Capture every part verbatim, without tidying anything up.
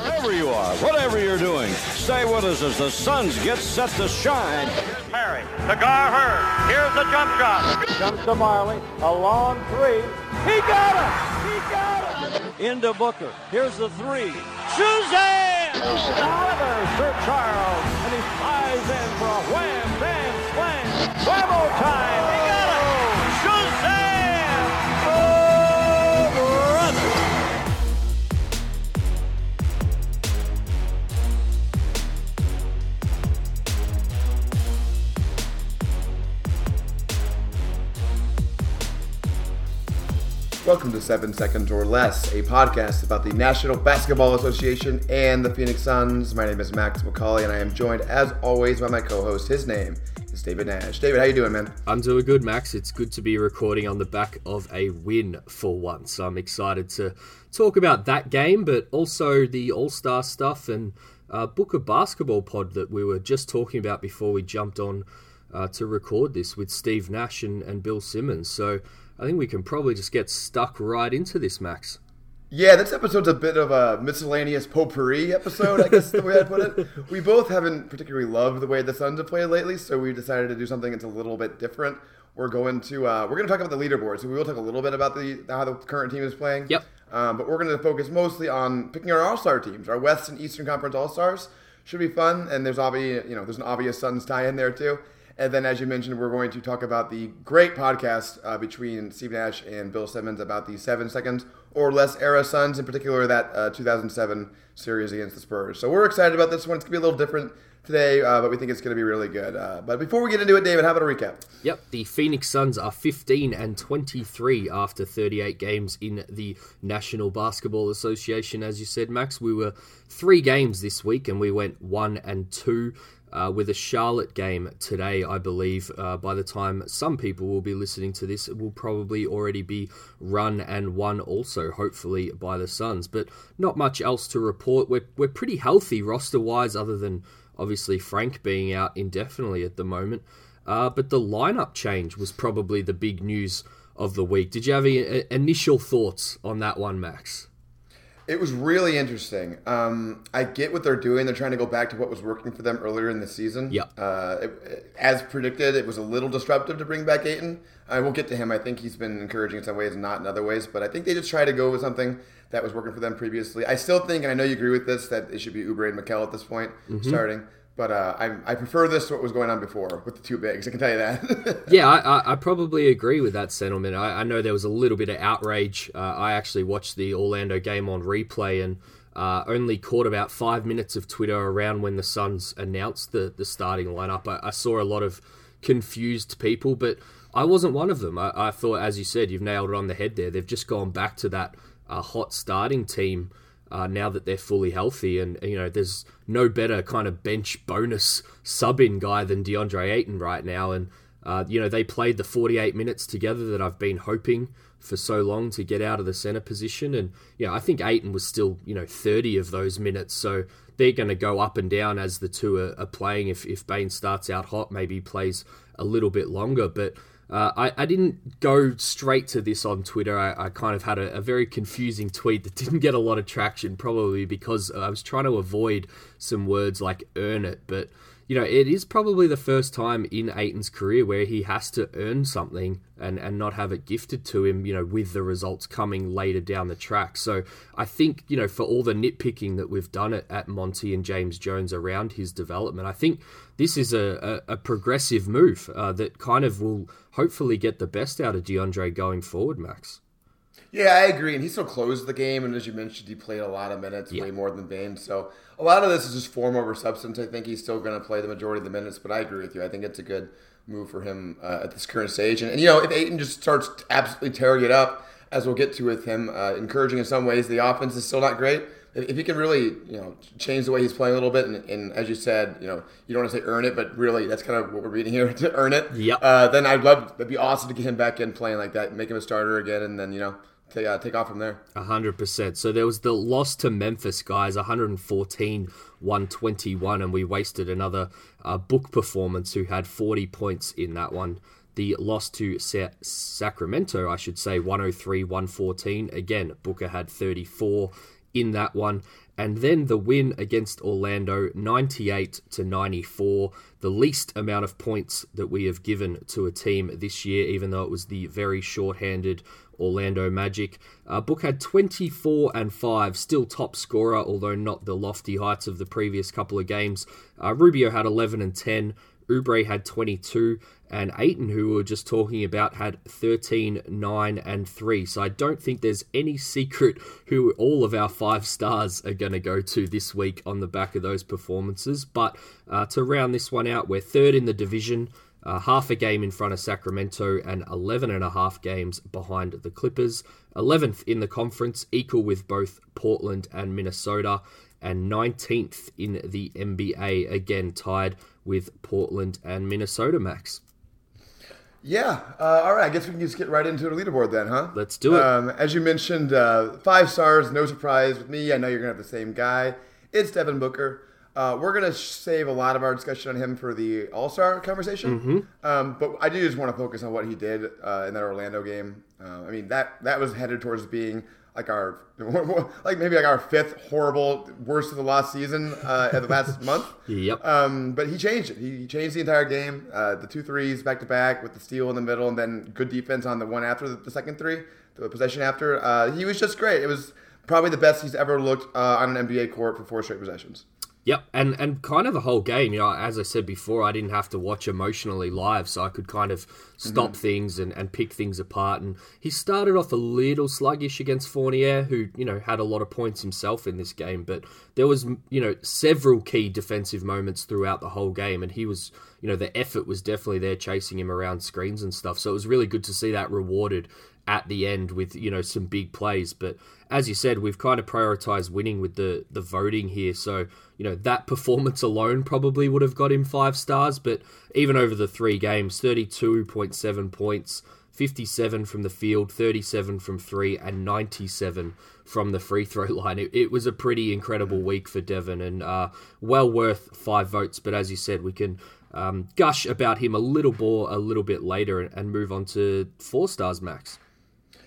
Wherever you are, whatever you're doing, stay with us as the Suns get set to shine. Here's Mary, to Gar Hurd. Here's the jump shot. Jumps to Marley, a long three. He got it! He got it! Into Booker. Here's the three. Suzanne! Oliver for Charles, and he flies in for a wham, bam, slam. Bravo time! He got it! Suzanne! Oh, brother! Welcome to Seven Seconds or Less, a podcast about the National Basketball Association and the Phoenix Suns. My name is Max McCauley, and I am joined, as always, by my co-host. His name It's David Nash. David, how you doing, man? I'm doing good, Max. It's good to be recording on the back of a win for once. I'm excited to talk about that game, but also the All-Star stuff and uh, Booker basketball pod that we were just talking about before we jumped on uh, to record this with Steve Nash and, and Bill Simmons. So I think we can probably just get stuck right into this, Max. Yeah, this episode's a bit of a miscellaneous potpourri episode, I guess is the way I put it. We both haven't particularly loved the way the Suns have played lately, so we decided to do something that's a little bit different. We're going to uh, we're going to talk about the leaderboard, so we will talk a little bit about the how the current team is playing. Yep. Um, but we're going to focus mostly on picking our All-Star teams, our West and Eastern Conference All-Stars. Should be fun, and there's obvi- you know there's an obvious Suns tie in there too. And then, as you mentioned, we're going to talk about the great podcast uh, between Steve Nash and Bill Simmons about the seven seconds or less era Suns, in particular that uh, two thousand seven series against the Spurs. So we're excited about this one. It's going to be a little different today, uh, but we think it's going to be really good. Uh, but before we get into it, David, how about a recap? Yep, the Phoenix Suns are fifteen and twenty-three after thirty-eight games in the National Basketball Association. As you said, Max, we were three games this week and we went one and two. Uh, with a Charlotte game today, I believe, uh, by the time some people will be listening to this, it will probably already be run and won also, hopefully, by the Suns. But not much else to report. We're, we're pretty healthy roster-wise, other than, obviously, Frank being out indefinitely at the moment. Uh, but the lineup change was probably the big news of the week. Did you have any uh, initial thoughts on that one, Max? It was really interesting. Um, I get what they're doing. They're trying to go back to what was working for them earlier in the season. Yeah. Uh, it, it, as predicted, it was a little disruptive to bring back Ayton. I will get to him. I think he's been encouraging in some ways and not in other ways. But I think they just try to go with something that was working for them previously. I still think, and I know you agree with this, that it should be Oubre and Mikal at this point mm-hmm. starting. But uh, I, I prefer this to what was going on before with the two bigs. I can tell you that. yeah, I, I probably agree with that sentiment. I, I know there was a little bit of outrage. Uh, I actually watched the Orlando game on replay and uh, only caught about five minutes of Twitter around when the Suns announced the, the starting lineup. I, I saw a lot of confused people, but I wasn't one of them. I, I thought, as you said, you've nailed it on the head there. They've just gone back to that uh, hot starting team. Uh, now that they're fully healthy, and you know, there's no better kind of bench bonus sub-in guy than DeAndre Ayton right now, and uh, you know, they played the forty-eight minutes together that I've been hoping for so long to get out of the center position, and you know, I think Ayton was still you know thirty of those minutes, so they're going to go up and down as the two are, are playing. If if Baynes starts out hot, maybe he plays a little bit longer, but. Uh, I, I didn't go straight to this on Twitter. I, I kind of had a, a very confusing tweet that didn't get a lot of traction, probably because I was trying to avoid some words like earn it. But, you know, it is probably the first time in Ayton's career where he has to earn something and, and not have it gifted to him, you know, with the results coming later down the track. So I think, you know, for all the nitpicking that we've done at, at Monty and James Jones around his development, I think this is a, a, a progressive move uh, that kind of will hopefully get the best out of DeAndre going forward, Max. Yeah, I agree. And he still closed the game. And as you mentioned, he played a lot of minutes, yeah. way more than Baynes. So a lot of this is just form over substance. I think he's still going to play the majority of the minutes. But I agree with you. I think it's a good move for him uh, at this current stage. And, and, you know, if Ayton just starts absolutely tearing it up, as we'll get to with him, uh, encouraging in some ways, the offense is still not great. If he can really, you know, change the way he's playing a little bit, and, and as you said, you know, you don't want to say earn it, but really that's kind of what we're reading here, to earn it. Yep. Uh, then I'd love, it'd be awesome to get him back in playing like that, make him a starter again, and then, you know, take, uh, take off from there. one hundred percent. So there was the loss to Memphis, guys, one fourteen, one twenty-one, and we wasted another uh, Book performance who had forty points in that one. The loss to Sa- Sacramento, I should say, one oh three to one fourteen. Again, Booker had thirty-four in that one. And then the win against Orlando, ninety-eight to ninety-four. The least amount of points that we have given to a team this year, even though it was the very shorthanded Orlando Magic. Uh, Book had twenty-four and five, still top scorer, although not the lofty heights of the previous couple of games. Uh, Rubio had eleven and ten. Oubre had twenty-two, and Ayton, who we were just talking about, had thirteen, nine, and three. So I don't think there's any secret who all of our five stars are going to go to this week on the back of those performances. But uh, to round this one out, we're third in the division, uh, half a game in front of Sacramento, and eleven and a half games behind the Clippers. eleventh in the conference, equal with both Portland and Minnesota, and nineteenth in the N B A, again tied with Portland and Minnesota, Max. Yeah, uh, all right, I guess we can just get right into the leaderboard then, huh? Let's do it. Um, as you mentioned, uh, five stars, no surprise with me. I know you're going to have the same guy. It's Devin Booker. Uh, we're going to save a lot of our discussion on him for the All-Star conversation, mm-hmm. um, but I do just want to focus on what he did uh, in that Orlando game. Uh, I mean, that that was headed towards being like our, like maybe like our fifth horrible, worst of the last season uh, at the last month. Yep. Um, but he changed it. He changed the entire game. Uh, the two threes back to back with the steal in the middle, and then good defense on the one after the, the second three, the possession after. Uh, he was just great. It was probably the best he's ever looked uh, on an N B A court for four straight possessions. Yep, and and kind of the whole game, you know, as I said before, I didn't have to watch emotionally live, so I could kind of stop mm-hmm. things and, and pick things apart. And he started off a little sluggish against Fournier, who, you know, had a lot of points himself in this game, but there was, you know, several key defensive moments throughout the whole game, and he was, you know, the effort was definitely there chasing him around screens and stuff, so it was really good to see that rewarded at the end with, you know, some big plays. But as you said, we've kind of prioritized winning with the, the voting here. So, you know, that performance alone probably would have got him five stars. But even over the three games, thirty-two point seven points, fifty-seven from the field, thirty-seven from three, and ninety-seven from the free throw line. It, it was a pretty incredible week for Devin, and uh, well worth five votes. But as you said, we can um, gush about him a little more a little bit later and, and move on to four stars, Max.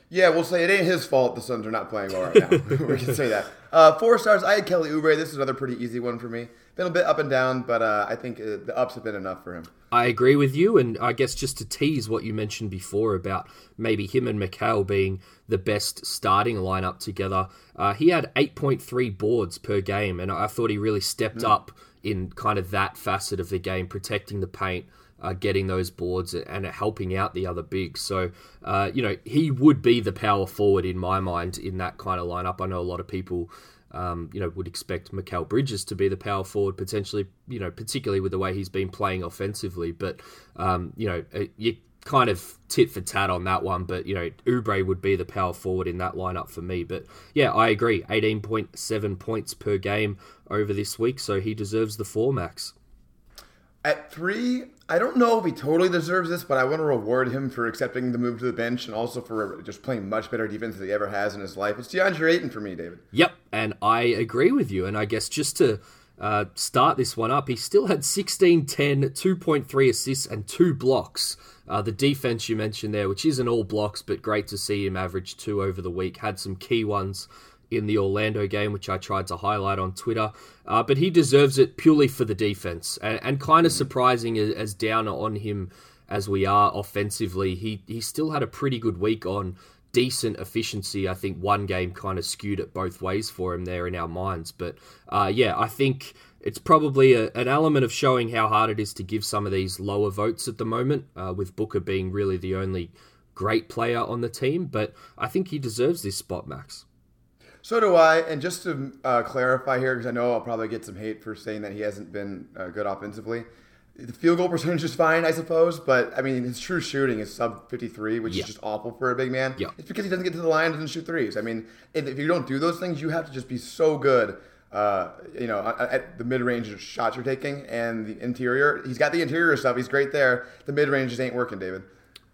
Yeah, we'll say it ain't his fault the Suns are not playing well right now. We can say that. Uh, four stars, I had Kelly Oubre. This is another pretty easy one for me. Been a bit up and down, but uh, I think the ups have been enough for him. I agree with you, and I guess just to tease what you mentioned before about maybe him and Mikal being the best starting lineup together, uh, he had eight point three boards per game, and I thought he really stepped mm. up in kind of that facet of the game, protecting the paint, Uh, getting those boards and helping out the other bigs. So, uh, you know, he would be the power forward in my mind in that kind of lineup. I know a lot of people, um, you know, would expect Mikal Bridges to be the power forward potentially, you know, particularly with the way he's been playing offensively. But, um, you know, you kind of tit for tat on that one. But, you know, Oubre would be the power forward in that lineup for me. But, yeah, I agree. eighteen point seven points per game over this week. So he deserves the four, Max. At three, I don't know if he totally deserves this, but I want to reward him for accepting the move to the bench and also for just playing much better defense than he ever has in his life. It's DeAndre Ayton for me, David. Yep, and I agree with you. And I guess just to uh, start this one up, he still had sixteen, ten, two point three assists, and two blocks. Uh, the defense you mentioned there, which isn't all blocks, but great to see him average two over the week. Had some key ones in the Orlando game, which I tried to highlight on Twitter. Uh, but he deserves it purely for the defense. And, and kind of surprising as down on him as we are offensively, he, he still had a pretty good week on decent efficiency. I think one game kind of skewed it both ways for him there in our minds. But uh, yeah, I think it's probably a, an element of showing how hard it is to give some of these lower votes at the moment, uh, with Booker being really the only great player on the team. But I think he deserves this spot, Max. So do I, and just to uh, clarify here, because I know I'll probably get some hate for saying that he hasn't been uh, good offensively. The field goal percentage is fine, I suppose, but I mean, his true shooting is sub fifty-three, which yeah. is just awful for a big man. Yeah. It's because he doesn't get to the line and doesn't shoot threes. I mean, if you don't do those things, you have to just be so good, uh, you know, at the mid-range of shots you're taking and the interior. He's got the interior stuff. He's great there. The mid-range just ain't working, David.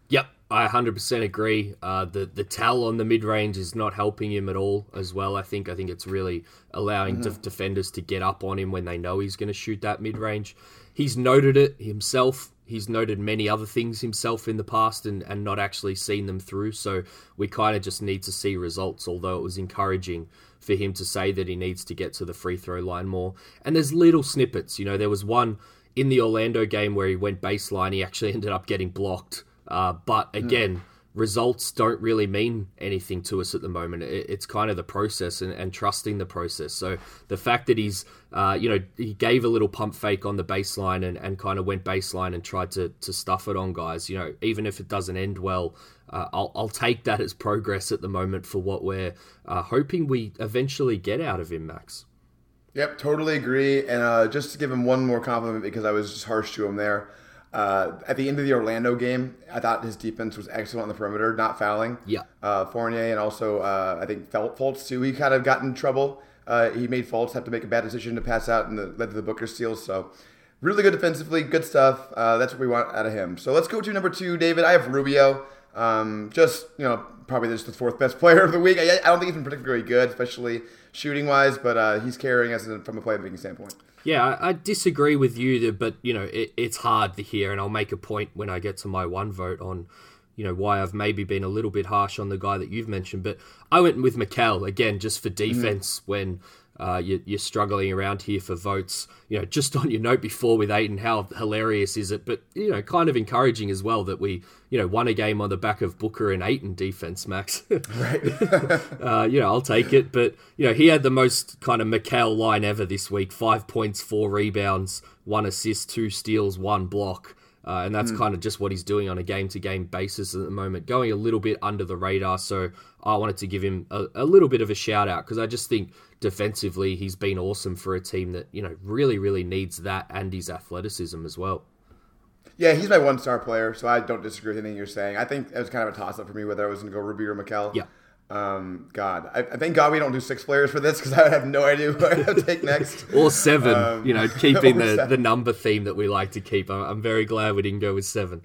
Yep. I one hundred percent agree. Uh, the the tell on the mid-range is not helping him at all as well. I think I think it's really allowing mm-hmm. def- defenders to get up on him when they know he's going to shoot that mid-range. He's noted it himself. He's noted many other things himself in the past and, and not actually seen them through. So we kind of just need to see results, although it was encouraging for him to say that he needs to get to the free throw line more. And there's little snippets. You know, there was one in the Orlando game where he went baseline. He actually ended up getting blocked. Uh, but again, yeah. results don't really mean anything to us at the moment. It, it's kind of the process and, and trusting the process. So the fact that he's, uh, you know, he gave a little pump fake on the baseline and, and kind of went baseline and tried to, to stuff it on guys, you know, even if it doesn't end well, uh, I'll, I'll take that as progress at the moment for what we're uh, hoping we eventually get out of him, Max. Yep, totally agree. And uh, just to give him one more compliment, because I was just harsh to him there. Uh, at the end of the Orlando game, I thought his defense was excellent on the perimeter, not fouling. Yeah. Uh, Fournier and also uh, I think Fultz too. He kind of got in trouble. Uh, he made Fultz have to make a bad decision to pass out, and the, led to the Booker steals. So really good defensively, good stuff. Uh, that's what we want out of him. So let's go to number two, David. I have Rubio. Um, just you know, probably just the fourth best player of the week. I, I don't think he's been particularly good, especially shooting wise, but uh, he's carrying us from a playmaking standpoint. Yeah, I, I disagree with you, but, you know, it, it's hard to hear, and I'll make a point when I get to my one vote on, you know, why I've maybe been a little bit harsh on the guy that you've mentioned, but I went with Mikal, again, just for defense mm. when uh, you, you're struggling around here for votes. You know, just on your note before with Ayton, how hilarious is it, but, you know, kind of encouraging as well that we, you know, won a game on the back of Booker and Ayton defense, Max. Right. uh, you know, I'll take it, but, you know, he had the most kind of Mikal line ever this week, five points, four rebounds, one assist, two steals, one block. Uh, and that's mm. kind of just what he's doing on a game-to-game basis at the moment, going a little bit under the radar. So I wanted to give him a, a little bit of a shout-out because I just think defensively he's been awesome for a team that, you know, really, really needs that and his athleticism as well. Yeah, he's my one-star player, so I don't disagree with anything you're saying. I think it was kind of a toss-up for me whether I was going to go Rubio or Mikal. Yeah. Um, God, I, I thank God we don't do six players for this because I have no idea who I have to take next. Or seven, um, you know, keeping the, seven. the number theme that we like to keep. I'm, I'm very glad we didn't go with seven.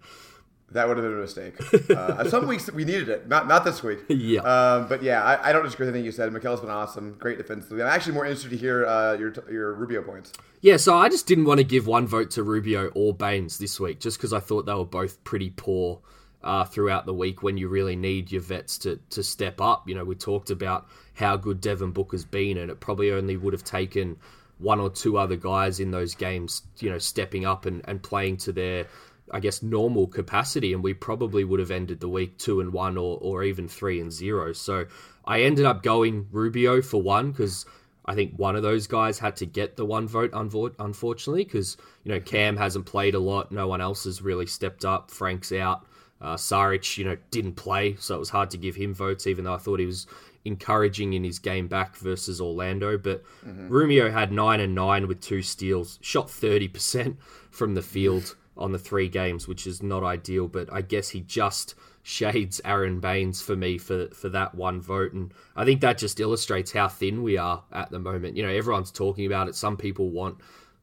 That would have been a mistake. Uh, some weeks we needed it, not not this week. Yeah. Um, but yeah, I, I don't disagree with anything you said. Mikel's been awesome, great defensively. I'm actually more interested to hear uh, your your Rubio points. Yeah, so I just didn't want to give one vote to Rubio or Baynes this week just because I thought they were both pretty poor Uh, throughout the week when you really need your vets to to step up. You know, we talked about how good Devin Booker's been, and it probably only would have taken one or two other guys in those games, you know, stepping up and, and playing to their, I guess, normal capacity, and we probably would have ended the week two and one or, or even three and zero. So I ended up going Rubio for one because I think one of those guys had to get the one vote, unfortunately, because, you know, Cam hasn't played a lot. No one else has really stepped up. Frank's out. Uh, Saric, you know, didn't play, so it was hard to give him votes, even though I thought he was encouraging in his game back versus Orlando. But mm-hmm. Rubio had nine and nine with two steals, shot thirty percent from the field on the three games, which is not ideal. But I guess he just shades Aron Baynes for me for, for that one vote. And I think that just illustrates how thin we are at the moment. You know, everyone's talking about it. Some people want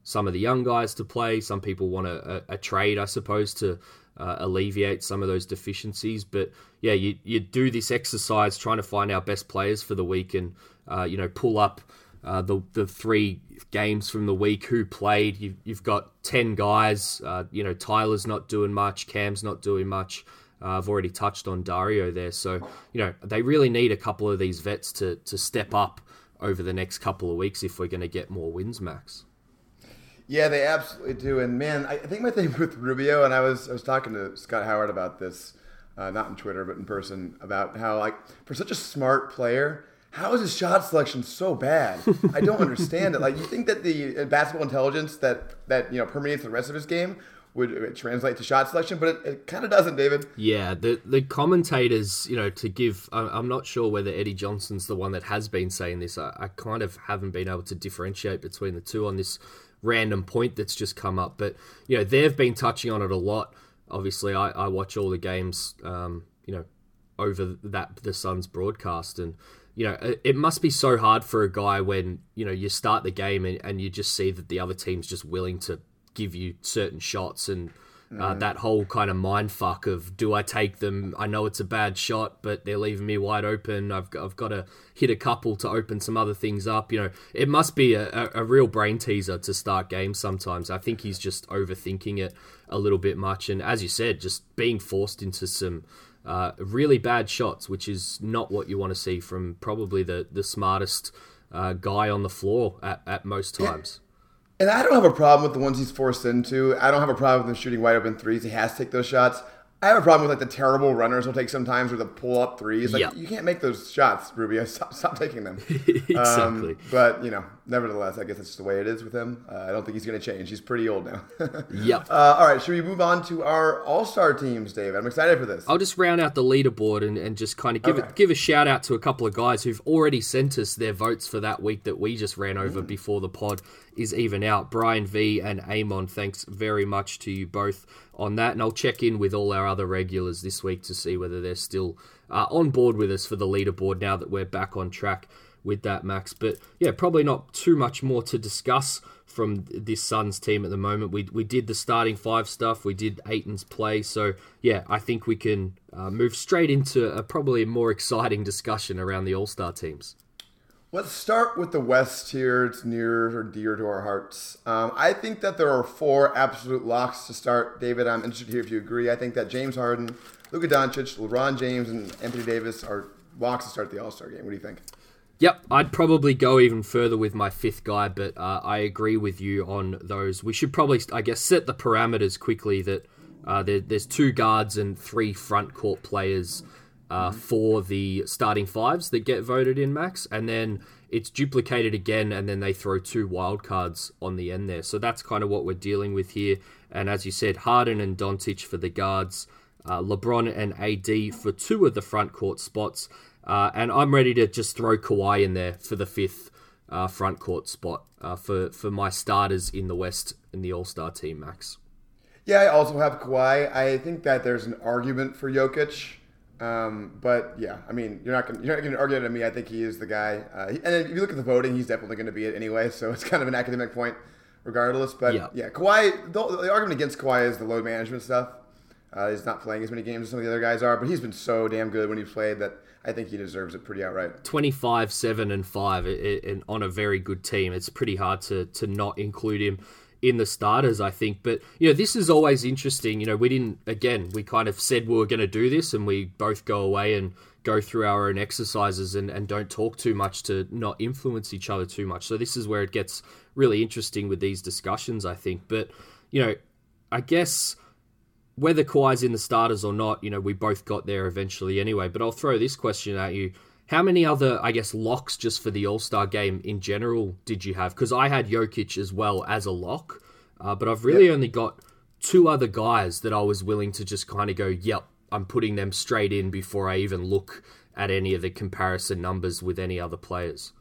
some of the young guys to play. Some people want a, a, a trade, I suppose, to Uh, alleviate some of those deficiencies. But yeah, you, you do this exercise trying to find our best players for the week and, uh, you know, pull up uh, the the three games from the week, who played. You've, you've got ten guys. Uh, you know, Tyler's not doing much. Cam's not doing much. Uh, I've already touched on Dario there. So, you know, they really need a couple of these vets to, to step up over the next couple of weeks if we're going to get more wins, Max. Yeah, they absolutely do. And, man, I think my thing with Rubio, and I was I was talking to Scott Howard about this, uh, not on Twitter, but in person, about how, like, for such a smart player, how is his shot selection so bad? I don't understand it. Like, you think that the basketball intelligence that, that you know, permeates the rest of his game would translate to shot selection, but it, it kind of doesn't, David. Yeah, the the commentators, you know, to give, I'm not sure whether Eddie Johnson's the one that has been saying this. I, I kind of haven't been able to differentiate between the two on this random point that's just come up, but you know, they've been touching on it a lot. Obviously I, I watch all the games, um, you know, over that the Suns broadcast, and you know, it, it must be so hard for a guy when, you know, you start the game and, and you just see that the other team's just willing to give you certain shots and Mm. Uh, that whole kind of mind fuck of, do I take them? I know it's a bad shot, but they're leaving me wide open. I've got, I've got to hit a couple to open some other things up. You know, it must be a, a, a real brain teaser to start games sometimes. I think he's just overthinking it a little bit much. And as you said, just being forced into some uh, really bad shots, which is not what you want to see from probably the, the smartest uh, guy on the floor at, at most times. Yeah. And I don't have a problem with the ones he's forced into. I don't have a problem with him shooting wide open threes. He has to take those shots. I have a problem with like the terrible runners he'll take sometimes with the pull-up threes. Like, yep. You can't make those shots, Rubio. Stop, stop taking them. Exactly. Um, but, you know, nevertheless, I guess that's just the way it is with him. Uh, I don't think he's going to change. He's pretty old now. Yep. Uh, all right, should we move on to our all-star teams, David? I'm excited for this. I'll just round out the leaderboard and, and just kind of give, okay. it, give a shout-out to a couple of guys who've already sent us their votes for that week that we just ran over mm. before the pod is even out. Brian V and Amon, thanks very much to you both on that, and I'll check in with all our other regulars this week to see whether they're still uh, on board with us for the leaderboard now that we're back on track with that, Max. But yeah, probably not too much more to discuss from this Suns team at the moment. We we did the starting five stuff, we did Ayton's play, so yeah, I think we can uh, move straight into a probably more exciting discussion around the All-Star teams. Let's start with the West here. It's near or dear to our hearts. Um, I think that there are four absolute locks to start. David, I'm interested to hear if you agree. I think that James Harden, Luka Doncic, LeBron James, and Anthony Davis are locks to start the All-Star game. What do you think? Yep, I'd probably go even further with my fifth guy, but uh, I agree with you on those. We should probably, I guess, set the parameters quickly that uh, there, there's two guards and three front court players Uh, for the starting fives that get voted in, Max, and then it's duplicated again, and then they throw two wild cards on the end there. So that's kind of what we're dealing with here. And as you said, Harden and Doncic for the guards, uh, LeBron and A D for two of the front court spots, uh, and I'm ready to just throw Kawhi in there for the fifth uh, front court spot uh, for, for my starters in the West in the All-Star team, Max. Yeah, I also have Kawhi. I think that there's an argument for Jokic. Um, but yeah, I mean, you're not gonna, you're not gonna argue it at me. I think he is the guy. Uh, he, and if you look at the voting, he's definitely going to be it anyway. So it's kind of an academic point, regardless. But yeah, yeah Kawhi. The, the argument against Kawhi is the load management stuff. Uh, he's not playing as many games as some of the other guys are, but he's been so damn good when he played that I think he deserves it pretty outright. twenty-five, seven, and five and on a very good team. It's pretty hard to to not include him in the starters, I think. But, you know, this is always interesting. You know, we didn't, again, we kind of said we were going to do this and we both go away and go through our own exercises and, and don't talk too much to not influence each other too much. So this is where it gets really interesting with these discussions, I think. But, you know, I guess whether Kawhi's in the starters or not, you know, we both got there eventually anyway. But I'll throw this question at you. How many other, I guess, locks just for the All-Star game in general did you have? Because I had Jokic as well as a lock, uh, but I've really yep. only got two other guys that I was willing to just kind of go, yep, I'm putting them straight in before I even look at any of the comparison numbers with any other players.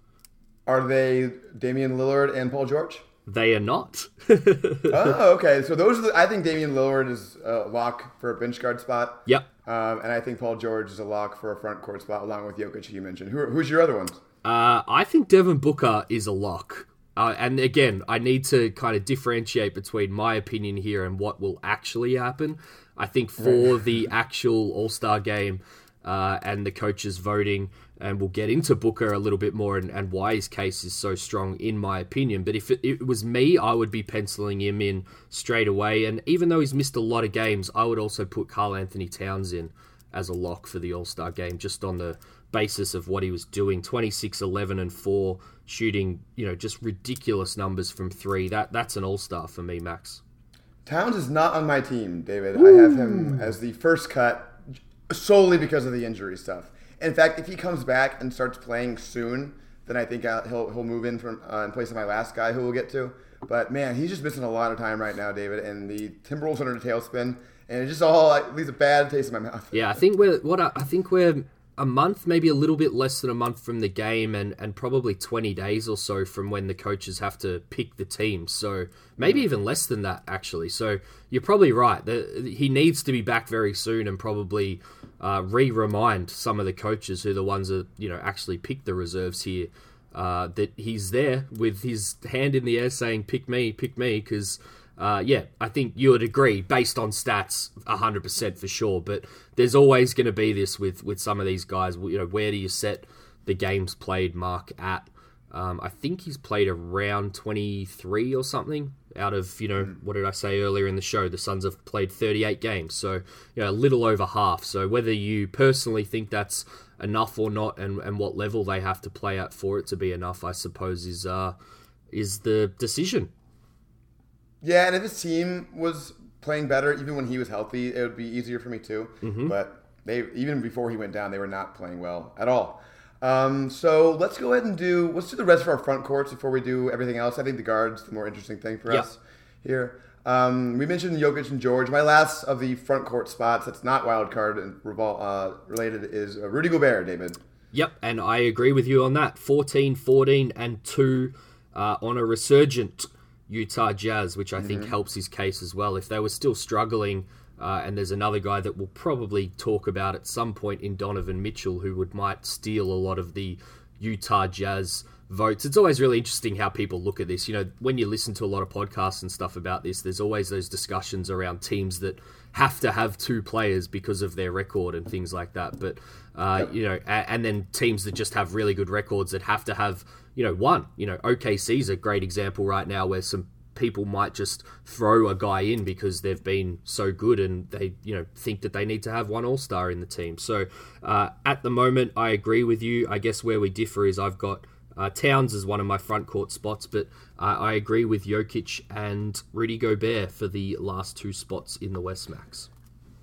Are they Damian Lillard and Paul George? They are not. Oh, okay. So those are the, I think Damian Lillard is a lock for a bench guard spot. Yep. Um, and I think Paul George is a lock for a front court spot, along with Jokic, who you mentioned. Who, who's your other ones? Uh, I think Devin Booker is a lock. Uh, and again, I need to kind of differentiate between my opinion here and what will actually happen. I think for the actual All-Star game uh, and the coaches voting, and we'll get into Booker a little bit more and, and why his case is so strong, in my opinion. But if it, it was me, I would be penciling him in straight away. And even though he's missed a lot of games, I would also put Karl-Anthony Towns in as a lock for the All-Star game, just on the basis of what he was doing. twenty-six, eleven, and four, shooting, you know, just ridiculous numbers from three. That That's an All-Star for me, Max. Towns is not on my team, David. Ooh. I have him as the first cut solely because of the injury stuff. In fact, if he comes back and starts playing soon, then I think I'll, he'll he'll move in from uh, in place of my last guy, who we'll get to. But man, he's just missing a lot of time right now, David. And the Timberwolves are under a tailspin, and it just all like, leaves a bad taste in my mouth. Yeah, I think we're what I, I think we're a month, maybe a little bit less than a month from the game, and and probably twenty days or so from when the coaches have to pick the team. So maybe even less than that, actually. So you're probably right. The, he needs to be back very soon, and probably. Uh, re-remind some of the coaches who are the ones that, you know, actually pick the reserves here, uh, that he's there with his hand in the air saying, pick me, pick me, because Uh, yeah, I think you would agree, based on stats, one hundred percent for sure. But there's always going to be this with, with some of these guys. You know, where do you set the games played mark at? Um, I think he's played around twenty-three or something out of, you know, what did I say earlier in the show? The Suns have played thirty-eight games, so, you know, a little over half. So whether you personally think that's enough or not, and, and what level they have to play at for it to be enough, I suppose, is uh, is the decision. Yeah, and if his team was playing better, even when he was healthy, it would be easier for me too. Mm-hmm. But they, even before he went down, they were not playing well at all. Um, so let's go ahead and do let's do the rest of our front courts before we do everything else. I think the guard's the more interesting thing for yeah. us here. Um, we mentioned Jokic and George. My last of the front court spots that's not wild card and revol- uh, related is Rudy Gobert, David. Yep, and I agree with you on that. fourteen, fourteen, and two uh, on a resurgent Utah Jazz, which I think mm-hmm. helps his case as well. If they were still struggling, uh, and there's another guy that we'll probably talk about at some point in Donovan Mitchell, who would might steal a lot of the Utah Jazz votes. It's always really interesting how people look at this. You know, when you listen to a lot of podcasts and stuff about this, there's always those discussions around teams that have to have two players because of their record and things like that. But, uh, you know, and, and then teams that just have really good records that have to have, you know, one. You know, O K C's a great example right now where some people might just throw a guy in because they've been so good and they, you know, think that they need to have one all-star in the team. So uh, at the moment, I agree with you. I guess where we differ is I've got Uh, Towns is one of my front court spots, but uh, I agree with Jokic and Rudy Gobert for the last two spots in the West, Max.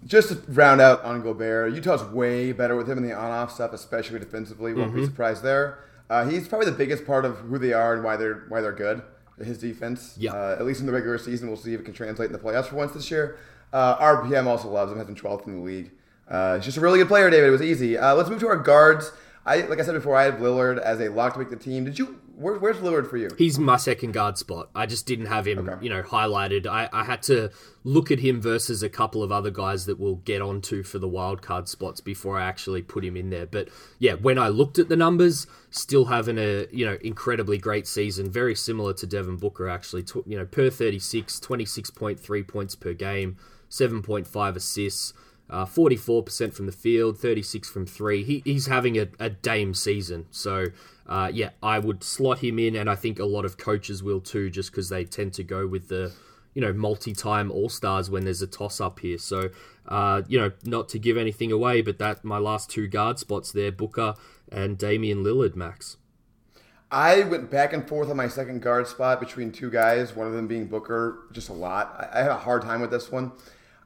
Just to round out on Gobert, Utah's way better with him in the on-off stuff, especially defensively. Won't mm-hmm. be surprised there. Uh, he's probably the biggest part of who they are and why they're why they're good. His defense, yeah. Uh, at least in the regular season, we'll see if it can translate in the playoffs for once this year. Uh, R P M also loves him; has been twelfth in the league. Uh, he's just a really good player, David. It was easy. Uh, let's move to our guards. I like I said before, I have Lillard as a lock to make the team. Did you? Where, where's Lillard for you? He's my second guard spot. I just didn't have him, okay. you know, highlighted. I, I had to look at him versus a couple of other guys that we'll get onto for the wild card spots before I actually put him in there. But yeah, when I looked at the numbers, still having a you know incredibly great season, very similar to Devin Booker actually. You know, per thirty-six, twenty-six point three points per game, seven point five assists. Uh, forty-four percent from the field, thirty-six from three. He, he's having a, a Dame season. So, uh, yeah, I would slot him in, and I think a lot of coaches will too, just because they tend to go with the, you know, multi-time all-stars when there's a toss-up here. So, uh, you know, not to give anything away, but that my last two guard spots there, Booker and Damian Lillard, Max. I went back and forth on my second guard spot between two guys, one of them being Booker, just a lot. I, I had a hard time with this one.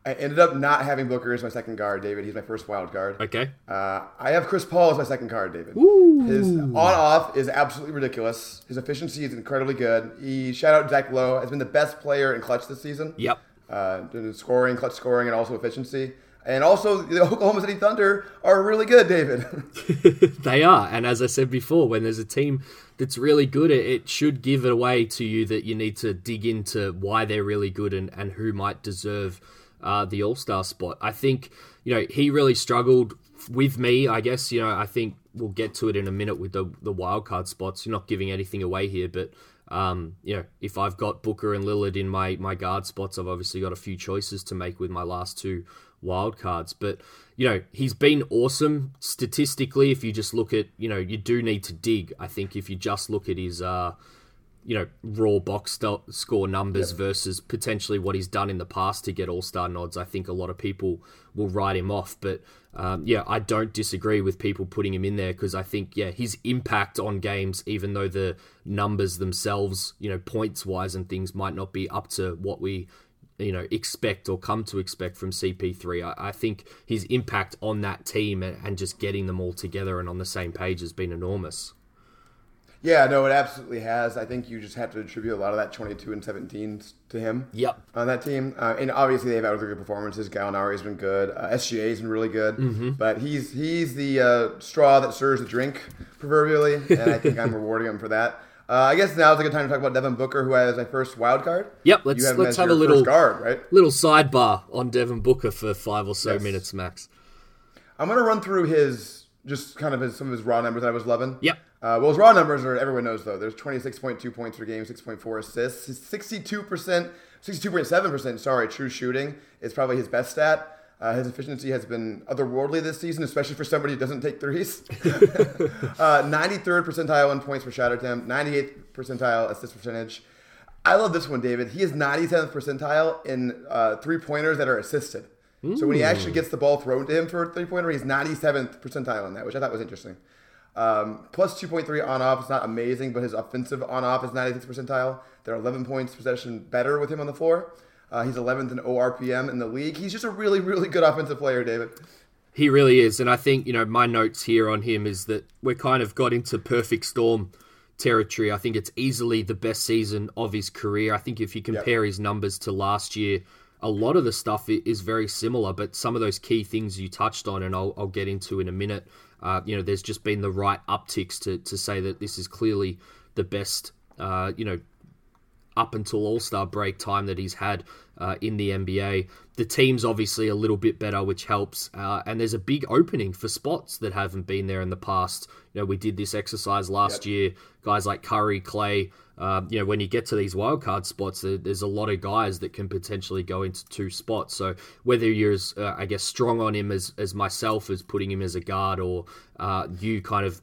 I ended up not having Booker as my second guard, David. He's my first wild card. Okay. Uh, I have Chris Paul as my second guard, David. Ooh. His on-off is absolutely ridiculous. His efficiency is incredibly good. He, shout out Zach Lowe, has been the best player in clutch this season. Yep. Uh, scoring, clutch scoring, and also efficiency. And also, the Oklahoma City Thunder are really good, David. They are. And as I said before, when there's a team that's really good, it should give it away to you that you need to dig into why they're really good and, and who might deserve Uh, the all-star spot. I think, you know, he really struggled with me, I guess. You know, I think we'll get to it in a minute with the, the wildcard spots. You're not giving anything away here, but, um, you know, if I've got Booker and Lillard in my, my guard spots, I've obviously got a few choices to make with my last two wildcards. But, you know, he's been awesome statistically. If you just look at, you know, you do need to dig. I think if you just look at his uh you know, raw box score numbers yep. versus potentially what he's done in the past to get all-star nods, I think a lot of people will write him off. But, um, yeah, I don't disagree with people putting him in there because I think, yeah, his impact on games, even though the numbers themselves, you know, points-wise and things might not be up to what we, you know, expect or come to expect from C P three, I, I think his impact on that team and, and just getting them all together and on the same page has been enormous. Yeah, no, it absolutely has. I think you just have to attribute a lot of that twenty-two and seventeen to him. Yep. On that team. Uh, and obviously they've had other good performances. Gallinari's been good. Uh, S G A's been really good. Mm-hmm. But he's he's the uh, straw that stirs the drink, proverbially. And I think I'm rewarding him for that. Uh, I guess now's a good time to talk about Devin Booker, who has my first wild card. Yep, let's, you have, let's have a little, guard, right? little sidebar on Devin Booker for five or so yes. minutes, Max. I'm going to run through his just kind of his, some of his raw numbers I was loving. Yep. Uh, well, his raw numbers are, everyone knows, though. There's twenty-six point two points per game, six point four assists. His sixty-two percent, sixty-two point seven percent, sorry, true shooting is probably his best stat. Uh, his efficiency has been otherworldly this season, especially for somebody who doesn't take threes. uh, ninety-third percentile in points per shot attempt, ninety-eighth percentile assist percentage. I love this one, David. He is ninety-seventh percentile in uh, three-pointers that are assisted. Ooh. So when he actually gets the ball thrown to him for a three-pointer, he's ninety-seventh percentile in that, which I thought was interesting. Um, plus two point three on-off. It's not amazing, but his offensive on-off is ninety-sixth percentile. They're eleven points possession better with him on the floor. Uh, he's eleventh in O R P M in the league. He's just a really, really good offensive player, David. He really is. And I think, you know, my notes here on him is that we're kind of got into perfect storm territory. I think it's easily the best season of his career. I think if you compare yep. his numbers to last year, a lot of the stuff is very similar, but some of those key things you touched on, and I'll, I'll get into in a minute, uh, you know, there's just been the right upticks to, to say that this is clearly the best, uh, you know, up until All-Star break time that he's had uh, in the N B A. The team's obviously a little bit better, which helps. Uh, and there's a big opening for spots that haven't been there in the past. You know, we did this exercise last yep. year. Guys like Curry, Clay. Uh, you know, when you get to these wildcard spots, there, there's a lot of guys that can potentially go into two spots. So whether you're, as, uh, I guess, strong on him as, as myself as putting him as a guard, or uh, you kind of,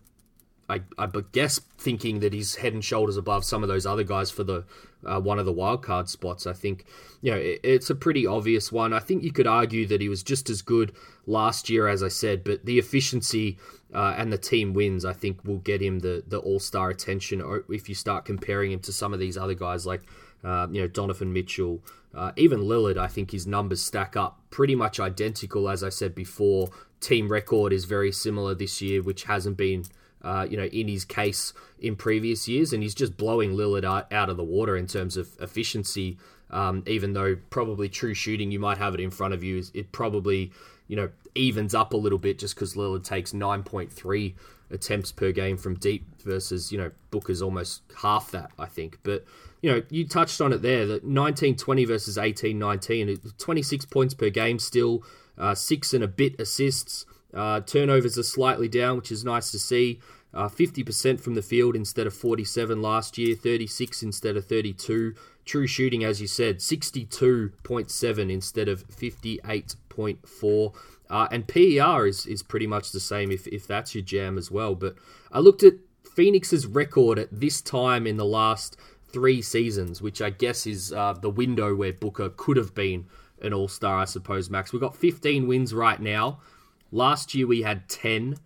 I, I guess, thinking that he's head and shoulders above some of those other guys for the uh, one of the wildcard spots. I think, you know, it, it's a pretty obvious one. I think you could argue that he was just as good last year, as I said, but the efficiency uh, and the team wins, I think, will get him the, the all-star attention. Or if you start comparing him to some of these other guys like, uh, you know, Donovan Mitchell, uh, even Lillard, I think his numbers stack up pretty much identical. As I said before, team record is very similar this year, which hasn't been... Uh, you know, in his case in previous years, and he's just blowing Lillard out of the water in terms of efficiency, um, even though probably true shooting, you might have it in front of you, it probably, you know, evens up a little bit just because Lillard takes nine point three attempts per game from deep versus, you know, Booker's almost half that, I think. But, you know, you touched on it there, that nineteen twenty versus eighteen nineteen, twenty-six points per game still, uh, six and a bit assists. Uh, turnovers are slightly down, which is nice to see. Uh, fifty percent from the field instead of forty-seven last year, thirty-six instead of thirty-two. True shooting, as you said, sixty-two point seven instead of fifty-eight point four. Uh, and P E R is, is pretty much the same if, if that's your jam as well. But I looked at Phoenix's record at this time in the last three seasons, which I guess is uh, the window where Booker could have been an all-star, I suppose, Max. We've got fifteen wins right now. Last year we had ten.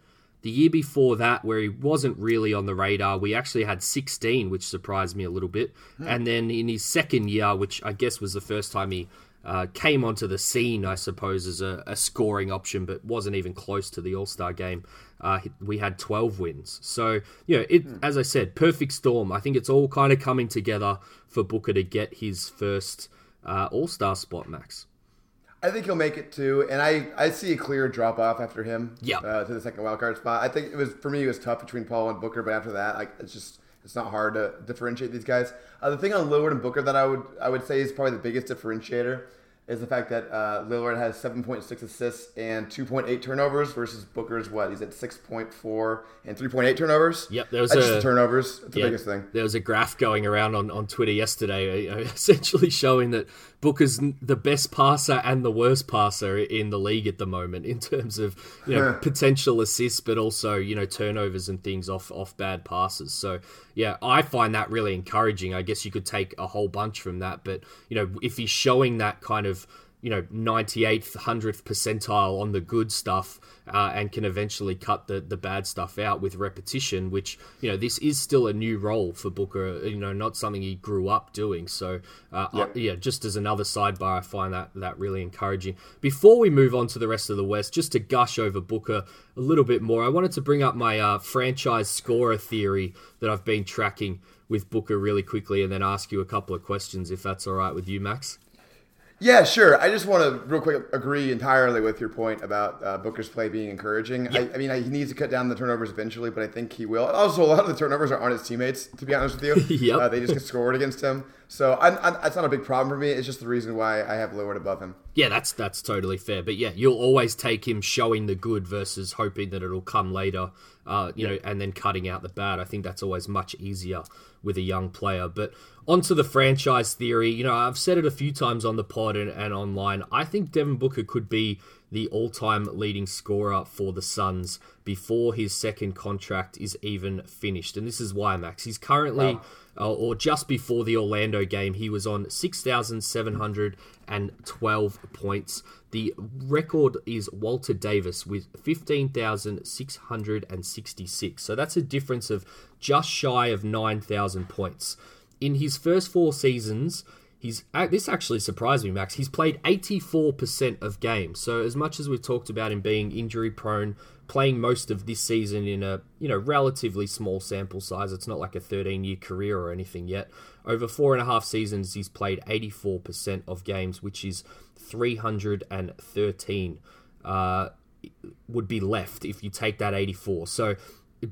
The year before that, where he wasn't really on the radar, we actually had sixteen, which surprised me a little bit. Hmm. And then in his second year, which I guess was the first time he uh, came onto the scene, I suppose, as a, a scoring option, but wasn't even close to the All-Star game, uh, we had twelve wins. So, you know, it, hmm. as I said, perfect storm. I think it's all kind of coming together for Booker to get his first uh, All-Star spot, Max. I think he'll make it too, and I, I see a clear drop off after him yep. uh, to the second wildcard spot. I think it was for me it was tough between Paul and Booker, but after that, like it's just it's not hard to differentiate these guys. Uh, the thing on Lillard and Booker that I would I would say is probably the biggest differentiator is the fact that uh, Lillard has seven point six assists and two point eight turnovers versus Booker's what he's at six point four and three point eight turnovers. Yep, there was That's a, just the turnovers. It's the yeah, biggest thing. There was a graph going around on, on Twitter yesterday, you know, essentially showing that Booker's the best passer and the worst passer in the league at the moment in terms of, you know, potential assists, but also, you know, turnovers and things off off bad passes. So yeah, I find that really encouraging. I guess you could take a whole bunch from that, but you know, if he's showing that kind of, you know, ninety-eighth, hundredth percentile on the good stuff uh, and can eventually cut the, the bad stuff out with repetition, which, you know, this is still a new role for Booker, you know, not something he grew up doing. So, uh, yeah. I, yeah, just as another sidebar, I find that, that really encouraging. Before we move on to the rest of the West, just to gush over Booker a little bit more, I wanted to bring up my uh, franchise scorer theory that I've been tracking with Booker really quickly and then ask you a couple of questions, if that's all right with you, Max. Yeah, sure. I just want to real quick agree entirely with your point about uh, Booker's play being encouraging. Yep. I, I mean, I, he needs to cut down the turnovers eventually, but I think he will. Also, a lot of the turnovers are on his teammates, to be honest with you. yep. uh, they just get scored against him. So I'm, I'm, it's not a big problem for me. It's just the reason why I have Lillard above him. Yeah, that's that's totally fair. But yeah, you'll always take him showing the good versus hoping that it'll come later, uh, you yeah. know, and then cutting out the bad. I think that's always much easier with a young player. But onto the franchise theory, you know, I've said it a few times on the pod and, and online. I think Devin Booker could be the all-time leading scorer for the Suns before his second contract is even finished. And this is why, Max. He's currently, wow. uh, or just before the Orlando game, he was on six thousand seven hundred twelve points. The record is Walter Davis with fifteen thousand six hundred sixty-six. So that's a difference of just shy of nine thousand points. In his first four seasons, He's, this actually surprised me, Max. He's played eighty-four percent of games. So as much as we've talked about him being injury prone, playing most of this season in a you know relatively small sample size, it's not like a thirteen-year career or anything yet. Over four and a half seasons, he's played eighty-four percent of games, which is three hundred thirteen uh, would be left if you take that eighty-four. So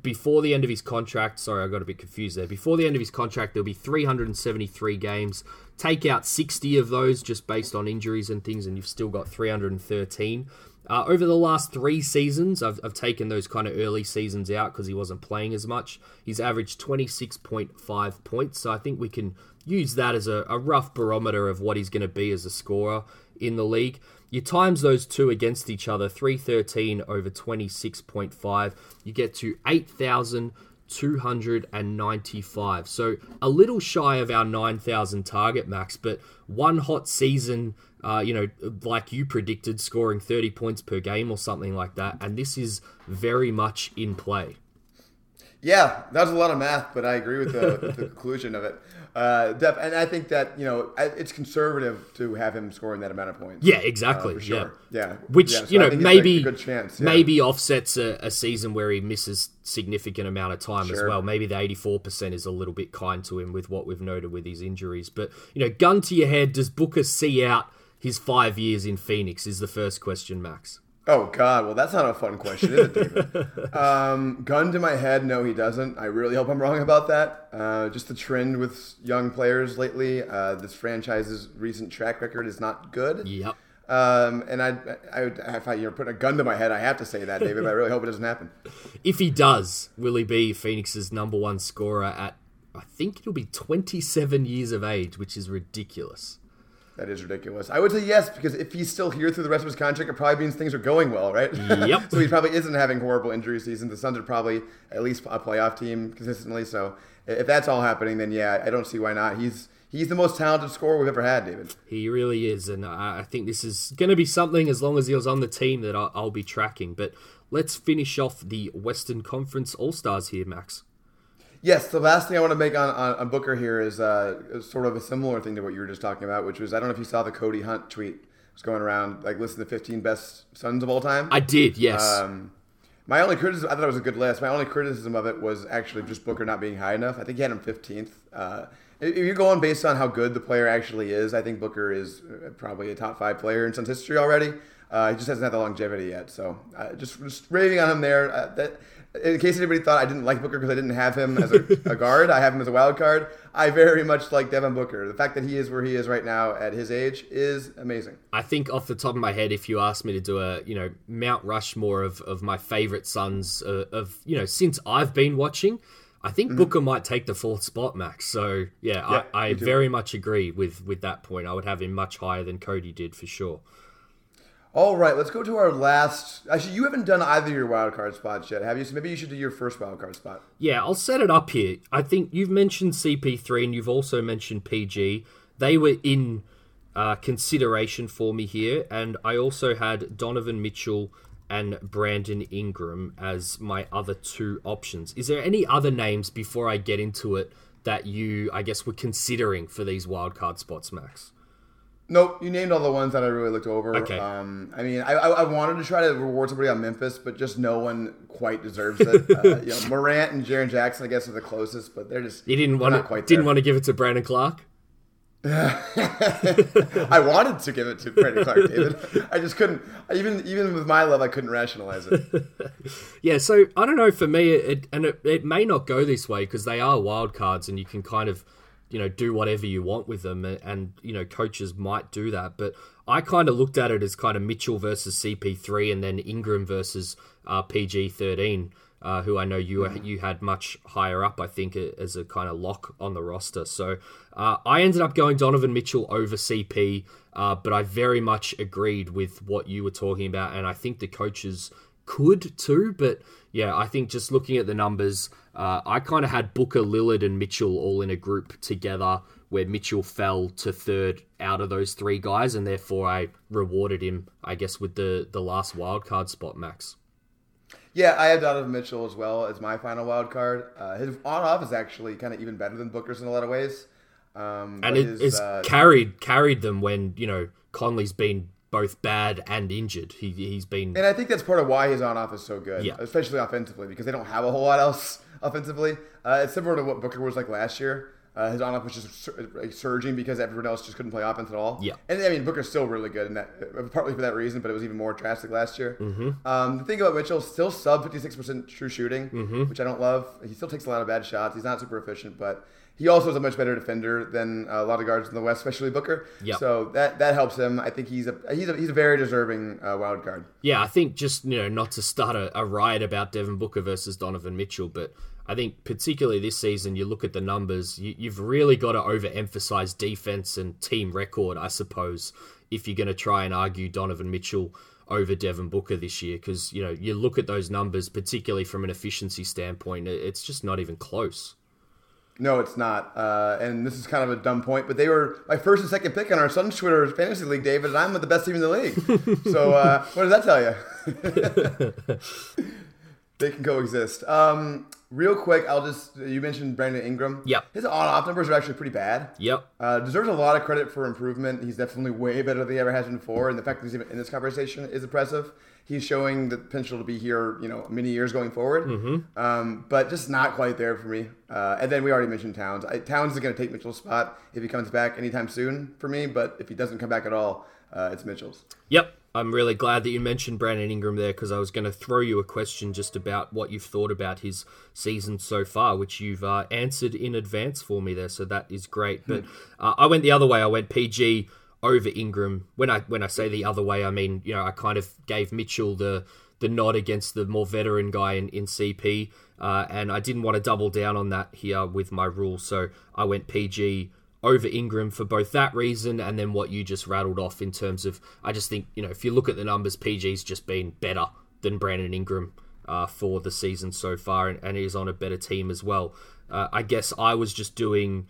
before the end of his contract, sorry, I got a bit confused there. Before the end of his contract, there'll be three hundred seventy-three games. Take out sixty of those just based on injuries and things, and you've still got three hundred thirteen. Uh, over the last three seasons, I've, I've taken those kind of early seasons out because he wasn't playing as much. He's averaged twenty-six point five points, so I think we can use that as a, a rough barometer of what he's going to be as a scorer in the league. You times those two against each other, three thirteen over twenty-six point five, you get to eight thousand two hundred ninety-five. So a little shy of our nine thousand target, Max, but one hot season, uh, you know, like you predicted, scoring thirty points per game or something like that. And this is very much in play. Yeah, that was a lot of math, but I agree with the, with the conclusion of it. Uh, def- and I think that, you know, it's conservative to have him scoring that amount of points. Yeah, exactly. Uh, for sure. Yeah. yeah. Which, yeah, so you know, maybe like a good chance. Yeah. maybe offsets a, a season where he misses significant amount of time sure. as well. Maybe the eighty-four percent is a little bit kind to him with what we've noted with his injuries. But, you know, gun to your head, does Booker see out his five years in Phoenix is the first question, Max. Oh, God. Well, that's not a fun question, is it, David? um, gun to my head, no, he doesn't. I really hope I'm wrong about that. Uh, just the trend with young players lately. Uh, this franchise's recent track record is not good. Yep. Um, and I, I, I, if I, you're putting a gun to my head, I have to say that, David, but I really hope it doesn't happen. If he does, will he be Phoenix's number one scorer at, I think it'll be twenty-seven years of age, which is ridiculous. That is ridiculous. I would say yes, because if he's still here through the rest of his contract, it probably means things are going well, right? Yep. So he probably isn't having horrible injury seasons. The Suns are probably at least a playoff team consistently. So if that's all happening, then yeah, I don't see why not. He's he's the most talented scorer we've ever had, David. He really is, and I think this is going to be something, as long as he was on the team, that I'll, I'll be tracking. But let's finish off the Western Conference All-Stars here, Max. Yes, the last thing I want to make on, on, on Booker here is uh, sort of a similar thing to what you were just talking about, which was, I don't know if you saw the Cody Hunt tweet. It was going around, like, listen to fifteen best Suns of all time. I did, yes. Um, my only criticism, I thought it was a good list. My only criticism of it was actually just Booker not being high enough. I think he had him fifteenth. Uh, if you're going based on how good the player actually is, I think Booker is probably a top five player in Suns history already. Uh, he just hasn't had the longevity yet. So uh, just, just raving on him there. Uh, that, in case anybody thought I didn't like Booker because I didn't have him as a, a guard, I have him as a wild card. I very much like Devin Booker. The fact that he is where he is right now at his age is amazing. I think off the top of my head, if you asked me to do a you know Mount Rushmore of, of my favorite Suns uh, of you know since I've been watching, I think mm-hmm. Booker might take the fourth spot, Max. So yeah, yeah I, I very much agree with with that point. I would have him much higher than Cody did for sure. All right, let's go to our last. Actually, you haven't done either of your wildcard spots yet, have you? So maybe you should do your first wildcard spot. Yeah, I'll set it up here. I think you've mentioned C P three and you've also mentioned P G. They were in uh, consideration for me here. And I also had Donovan Mitchell and Brandon Ingram as my other two options. Is there any other names before I get into it that you, I guess, were considering for these wildcard spots, Max? Nope, you named all the ones that I really looked over. Okay. Um, I mean, I, I wanted to try to reward somebody on Memphis, but just no one quite deserves it. uh, you know, Morant and Jaren Jackson, I guess, are the closest, but they're just you didn't want to quite didn't there. want to give it to Brandon Clark. I wanted to give it to Brandon Clark, David. I just couldn't. Even even with my love, I couldn't rationalize it. Yeah, so I don't know. For me, it, and it, it may not go this way because they are wild cards, and you can kind of. you know, do whatever you want with them. And, and you know, coaches might do that. But I kind of looked at it as kind of Mitchell versus C P three and then Ingram versus uh, P G thirteen, uh, who I know you you had much higher up, I think, as a kind of lock on the roster. So uh, I ended up going Donovan Mitchell over C P, uh, but I very much agreed with what you were talking about. And I think the coaches could too, but yeah, I think just looking at the numbers, uh, I kind of had Booker, Lillard, and Mitchell all in a group together where Mitchell fell to third out of those three guys, and therefore I rewarded him, I guess, with the, the last wild card spot, Max. Yeah, I had Donovan Mitchell as well as my final wild card. Uh, his on-off is actually kind of even better than Booker's in a lot of ways. Um, and it, his, it's uh, carried carried them when, you know, Conley's been both bad and injured. He, he's been... And I think that's part of why his on-off is so good, yeah. Especially offensively, because they don't have a whole lot else offensively. Uh, it's similar to what Booker was like last year. Uh, his on-off was just sur- surging because everyone else just couldn't play offense at all. Yeah. And, I mean, Booker's still really good, in that, partly for that reason, but it was even more drastic last year. Mm-hmm. Um, the thing about Mitchell, still sub fifty-six percent true shooting, mm-hmm. which I don't love. He still takes a lot of bad shots. He's not super efficient, but he also is a much better defender than a lot of guards in the West, especially Booker. Yep. So that that helps him. I think he's a he's a, he's a very deserving uh, wild card. Yeah, I think just, you know, not to start a, a riot about Devin Booker versus Donovan Mitchell, but I think particularly this season, you look at the numbers, you, you've really got to overemphasize defense and team record, I suppose, if you're going to try and argue Donovan Mitchell over Devin Booker this year, because, you know, you look at those numbers, particularly from an efficiency standpoint, it's just not even close. No, it's not. Uh, and this is kind of a dumb point, but they were my first and second pick on our Suns Twitter fantasy league, David, and I'm with the best team in the league. So uh, what does that tell you? They can coexist. Um, real quick, I'll just, you mentioned Brandon Ingram. Yep. His on-off numbers are actually pretty bad. Yep. Uh, deserves a lot of credit for improvement. He's definitely way better than he ever has been before, and the fact that he's even in this conversation is impressive. He's showing the potential to be here, you know, many years going forward. Mm-hmm. Um, but just not quite there for me. Uh, and then we already mentioned Towns. I, Towns is going to take Mitchell's spot if he comes back anytime soon for me. But if he doesn't come back at all, uh, it's Mitchell's. Yep. I'm really glad that you mentioned Brandon Ingram there, because I was going to throw you a question just about what you've thought about his season so far, which you've uh, answered in advance for me there. So that is great. Mm-hmm. But uh, I went the other way. I went P G over Ingram. When I when I say the other way, I mean, you know, I kind of gave Mitchell the the nod against the more veteran guy in, in C P, uh, and I didn't want to double down on that here with my rule, so I went P G over Ingram for both that reason and then what you just rattled off in terms of, I just think, you know, if you look at the numbers, P G's just been better than Brandon Ingram uh, for the season so far, and, and he's on a better team as well. Uh, I guess I was just doing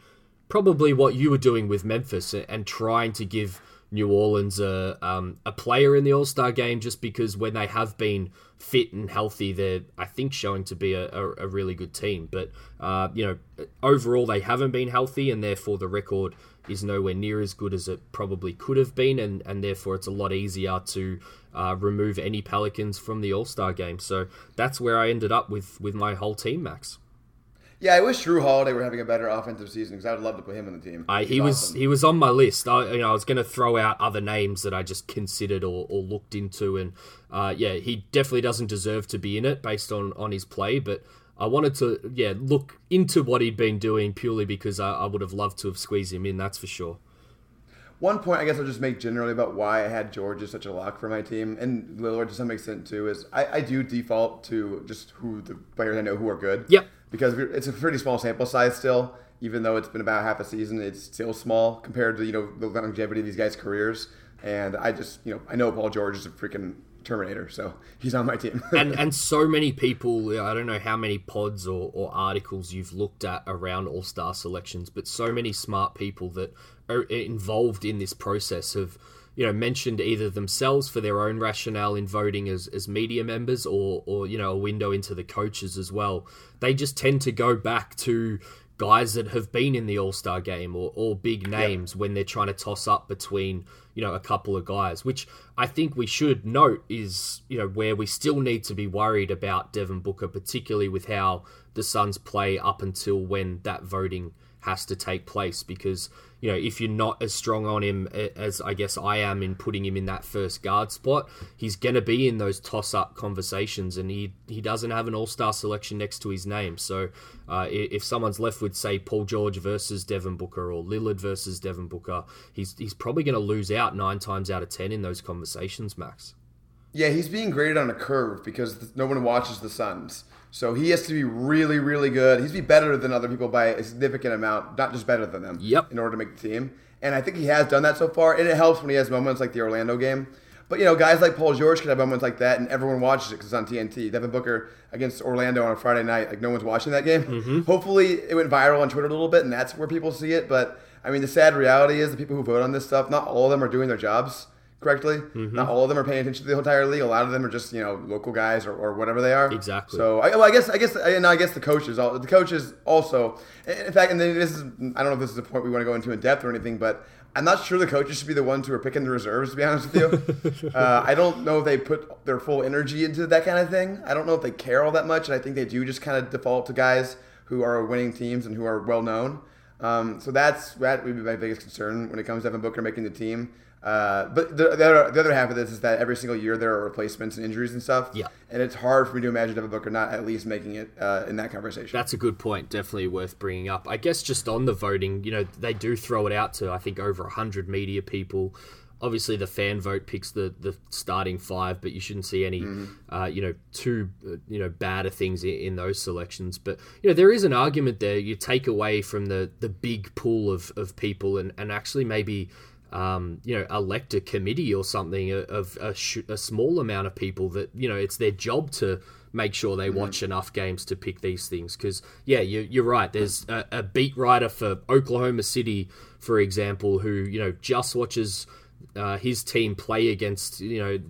probably what you were doing with Memphis and trying to give New Orleans a um, a player in the All-Star game, just because when they have been fit and healthy, they're, I think, showing to be a, a really good team. But, uh, you know, overall, they haven't been healthy, and therefore the record is nowhere near as good as it probably could have been, and, and therefore it's a lot easier to uh, remove any Pelicans from the All-Star game. So that's where I ended up with, with my whole team, Max. Yeah, I wish Drew Holiday were having a better offensive season, because I would love to put him on the team. I, he awesome. was he was on my list. I, you know, I was going to throw out other names that I just considered or, or looked into, and uh, yeah, he definitely doesn't deserve to be in it based on, on his play. But I wanted to yeah look into what he'd been doing purely because I, I would have loved to have squeezed him in. That's for sure. One point I guess I'll just make generally about why I had George as such a lock for my team, and Lillard to some extent too, is I, I do default to just who the players I know who are good. Yep. Because it's a pretty small sample size still, even though it's been about half a season, it's still small compared to, you know, the longevity of these guys' careers. And I just, you know, I know Paul George is a freaking Terminator, so he's on my team. and and so many people, I don't know how many pods or, or articles you've looked at around All-Star selections, but so many smart people that are involved in this process have, you know, mentioned either themselves for their own rationale in voting as, as media members or, or, you know, a window into the coaches as well. They just tend to go back to guys that have been in the All-Star game or, or big names, yeah, when they're trying to toss up between, you know, a couple of guys, which I think we should note is, you know, where we still need to be worried about Devin Booker, particularly with how the Suns play up until when that voting has to take place. Because, you know, if you're not as strong on him as I guess I am in putting him in that first guard spot, he's going to be in those toss-up conversations, and he, he doesn't have an all-star selection next to his name. So uh, if someone's left with, say, Paul George versus Devin Booker or Lillard versus Devin Booker, he's, he's probably going to lose out nine times out of ten in those conversations, Max. Yeah, he's being graded on a curve because no one watches the Suns. So he has to be really, really good. He's be better than other people by a significant amount, not just better than them, yep, in order to make the team. And I think he has done that so far, and it helps when he has moments like the Orlando game. But, you know, guys like Paul George can have moments like that, and everyone watches it because it's on T N T. Devin Booker against Orlando on a Friday night, like no one's watching that game. Mm-hmm. Hopefully it went viral on Twitter a little bit, and that's where people see it. But, I mean, the sad reality is the people who vote on this stuff, not all of them are doing their jobs correctly. Mm-hmm. Not all of them are paying attention to the entire league. A lot of them are just, you know, local guys or, or whatever they are. Exactly. So I, well, I guess I guess and I guess the coaches, all the coaches also. In fact, and then this is, I don't know if this is a point we want to go into in depth or anything, but I'm not sure the coaches should be the ones who are picking the reserves. To be honest with you, uh, I don't know if they put their full energy into that kind of thing. I don't know if they care all that much, and I think they do just kind of default to guys who are winning teams and who are well known. Um, so that's that would be my biggest concern when it comes to Devin Booker making the team. Uh, but the, the, the other half of this is that every single year there are replacements and injuries and stuff. Yeah. And it's hard for me to imagine Devin Booker not at least making it uh, in that conversation. That's a good point. Definitely worth bringing up. I guess just on the voting, you know, they do throw it out to, I think, over one hundred media people. Obviously, the fan vote picks the, the starting five, but you shouldn't see any, mm-hmm. uh, you know, too, uh, you know, bad of things in, in those selections. But, you know, there is an argument there. You take away from the, the big pool of, of people and, and actually maybe... Um, you know, elect a committee or something of a, sh- a small amount of people that, you know, it's their job to make sure they mm-hmm. watch enough games to pick these things. Because, yeah, you, you're right. There's a, a beat writer for Oklahoma City, for example, who, you know, just watches uh, his team play against, you know,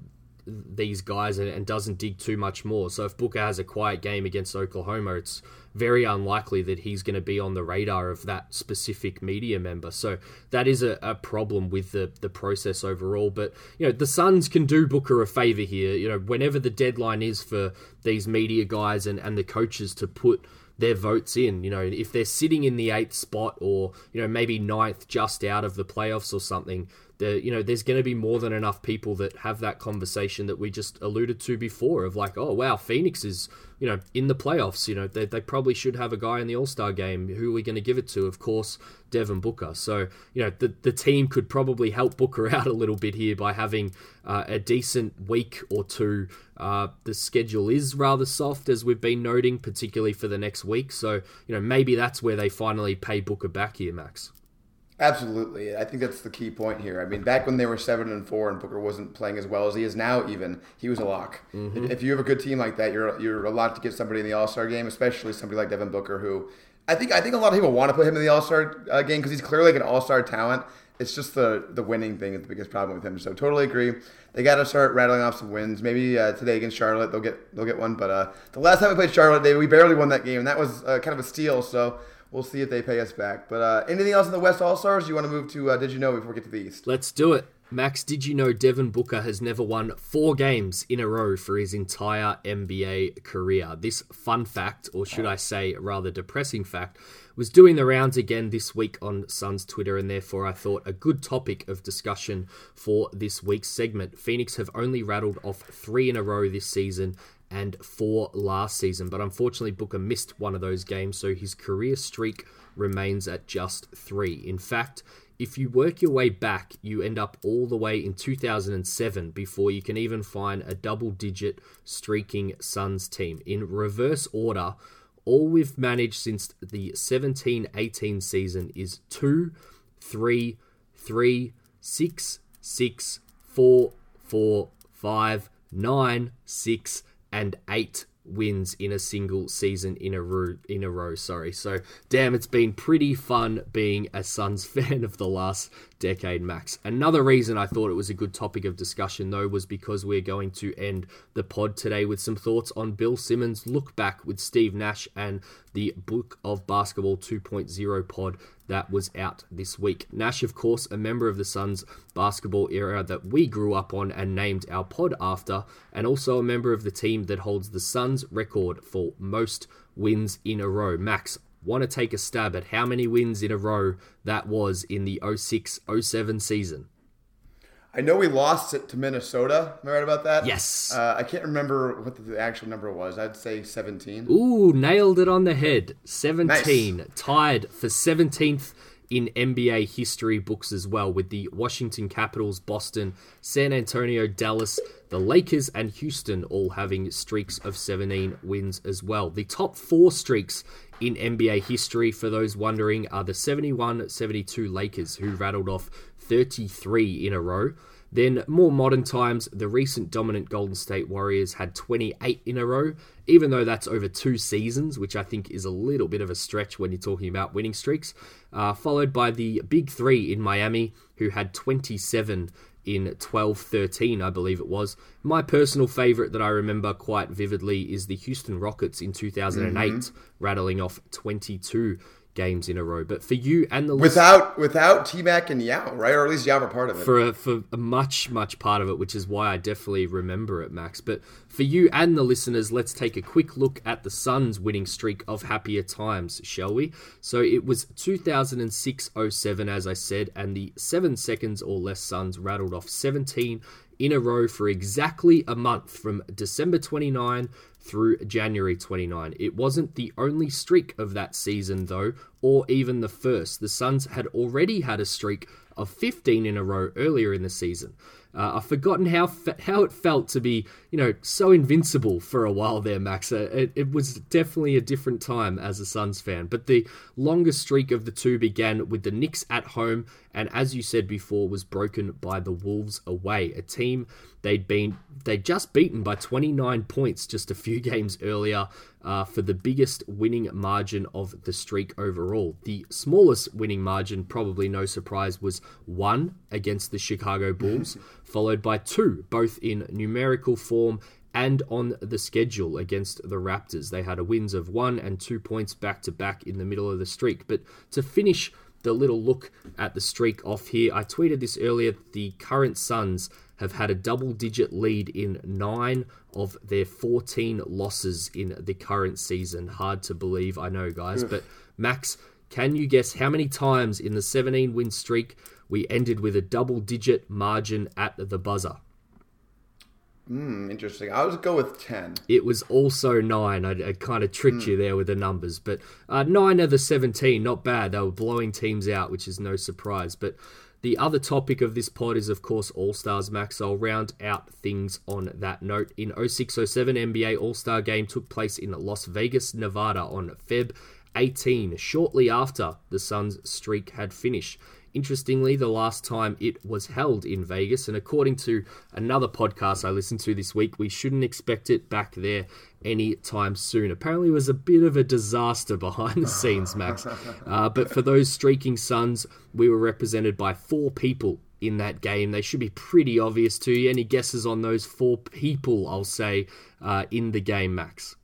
these guys and, and doesn't dig too much more. So if Booker has a quiet game against Oklahoma, it's very unlikely that he's going to be on the radar of that specific media member. So that is a, a problem with the, the process overall. But, you know, the Suns can do Booker a favor here. You know, whenever the deadline is for these media guys and, and the coaches to put their votes in, you know, if they're sitting in the eighth spot or, you know, maybe ninth just out of the playoffs or something, the, you know, there's going to be more than enough people that have that conversation that we just alluded to before of like, oh, wow, Phoenix is, you know, in the playoffs, you know, they, they probably should have a guy in the All-Star game. Who are we going to give it to? Of course, Devin Booker. So, you know, the, the team could probably help Booker out a little bit here by having uh, a decent week or two. Uh, the schedule is rather soft, as we've been noting, particularly for the next week. So, you know, maybe that's where they finally pay Booker back here, Max. Absolutely. I think that's the key point here. I mean, back when they were seven and four and Booker wasn't playing as well as he is now, even he was a lock. Mm-hmm. If you have a good team like that, you're you're a lock to get somebody in the All-Star game, especially somebody like Devin Booker, who I think I think a lot of people want to put him in the All-Star uh, game because he's clearly like an All-Star talent. It's just the the winning thing is the biggest problem with him. So totally agree. They got to start rattling off some wins. Maybe uh, today against Charlotte, they'll get they'll get one. But uh, the last time we played Charlotte, they we barely won that game, and that was uh, kind of a steal. So. We'll see if they pay us back. But uh, anything else in the West All-Stars? You want to move to uh, Did You Know before we get to the East? Let's do it. Max, did you know Devin Booker has never won four games in a row for his entire N B A career? This fun fact, or should I say rather depressing fact, was doing the rounds again this week on Suns Twitter, and therefore I thought a good topic of discussion for this week's segment. Phoenix have only rattled off three in a row this season, and four last season. But unfortunately, Booker missed one of those games, so his career streak remains at just three. In fact, if you work your way back, you end up all the way in two thousand seven before you can even find a double-digit streaking Suns team. In reverse order, all we've managed since the seventeen eighteen season is two, three, three, six, six, four, four, five, nine, six, and eight wins in a single season in a row, in a row, sorry. So, damn, it's been pretty fun being a Suns fan of the last decade max. Another reason I thought it was a good topic of discussion, though, was because we're going to end the pod today with some thoughts on Bill Simmons' look back with Steve Nash and the Book of Basketball two point oh pod that was out this week. Nash, of course, a member of the Suns basketball era that we grew up on and named our pod after, and also a member of the team that holds the Suns record for most wins in a row. Max, want to take a stab at how many wins in a row that was in the oh six oh seven season? I know we lost it to Minnesota. Am I right about that? Yes. Uh, I can't remember what the actual number was. I'd say seventeen. Ooh, nailed it on the head. seventeen. Nice. Tied for seventeenth in N B A history books as well, with the Washington Capitals, Boston, San Antonio, Dallas, the Lakers, and Houston all having streaks of seventeen wins as well. The top four streaks in N B A history, for those wondering, are the seventy-one seventy-two Lakers, who rattled off thirty-three in a row. Then, more modern times, the recent dominant Golden State Warriors had twenty-eight in a row, even though that's over two seasons, which I think is a little bit of a stretch when you're talking about winning streaks, uh, followed by the Big Three in Miami, who had twenty-seven in twelve thirteen, I believe it was. My personal favorite that I remember quite vividly is the Houston Rockets in two thousand eight, mm-hmm. rattling off twenty-two games in a row. But for you and the without list, without T-Mac and Yao, right? Or at least Yao were part of it. For a, for a much, much part of it, which is why I definitely remember it, Max. But for you and the listeners, let's take a quick look at the Suns' winning streak of happier times, shall we? So it was two thousand six oh seven, as I said, and the seven seconds or less Suns rattled off seventeen in a row for exactly a month, from December twenty-ninth through January twenty-ninth. It wasn't the only streak of that season, though, or even the first. The Suns had already had a streak of fifteen in a row earlier in the season. Uh, I've forgotten how fe- how it felt to be, you know, so invincible for a while there, Max. Uh, it, it was definitely a different time as a Suns fan. But the longest streak of the two began with the Knicks at home, and as you said before, was broken by the Wolves away, a team they'd been they'd just beaten by twenty-nine points just a few games earlier, uh, for the biggest winning margin of the streak overall. The smallest winning margin, probably no surprise, was one against the Chicago Bulls, followed by two, both in numerical form and on the schedule, against the Raptors. They had a wins of one and two points back-to-back in the middle of the streak. But to finish the little look at the streak off here, I tweeted this earlier, the current Suns have had a double-digit lead in nine of their fourteen losses in the current season. Hard to believe, I know, guys. But Max, can you guess how many times in the seventeen-win streak we ended with a double-digit margin at the buzzer? Hmm, interesting. I would go with ten. It was also nine. I, I kind of tricked mm. you there with the numbers. But uh, nine of the seventeen, not bad. They were blowing teams out, which is no surprise. But the other topic of this pod is, of course, All-Stars, Max. I'll round out things on that note. In oh six oh seven, N B A All-Star Game took place in Las Vegas, Nevada on February eighteenth, shortly after the Suns' streak had finished. Interestingly, the last time it was held in Vegas, and according to another podcast I listened to this week, we shouldn't expect it back there anytime soon. Apparently, it was a bit of a disaster behind the scenes, Max. Uh, but for those streaking Suns, we were represented by four people in that game. They should be pretty obvious to you. Any guesses on those four people, I'll say, uh, in the game, Max?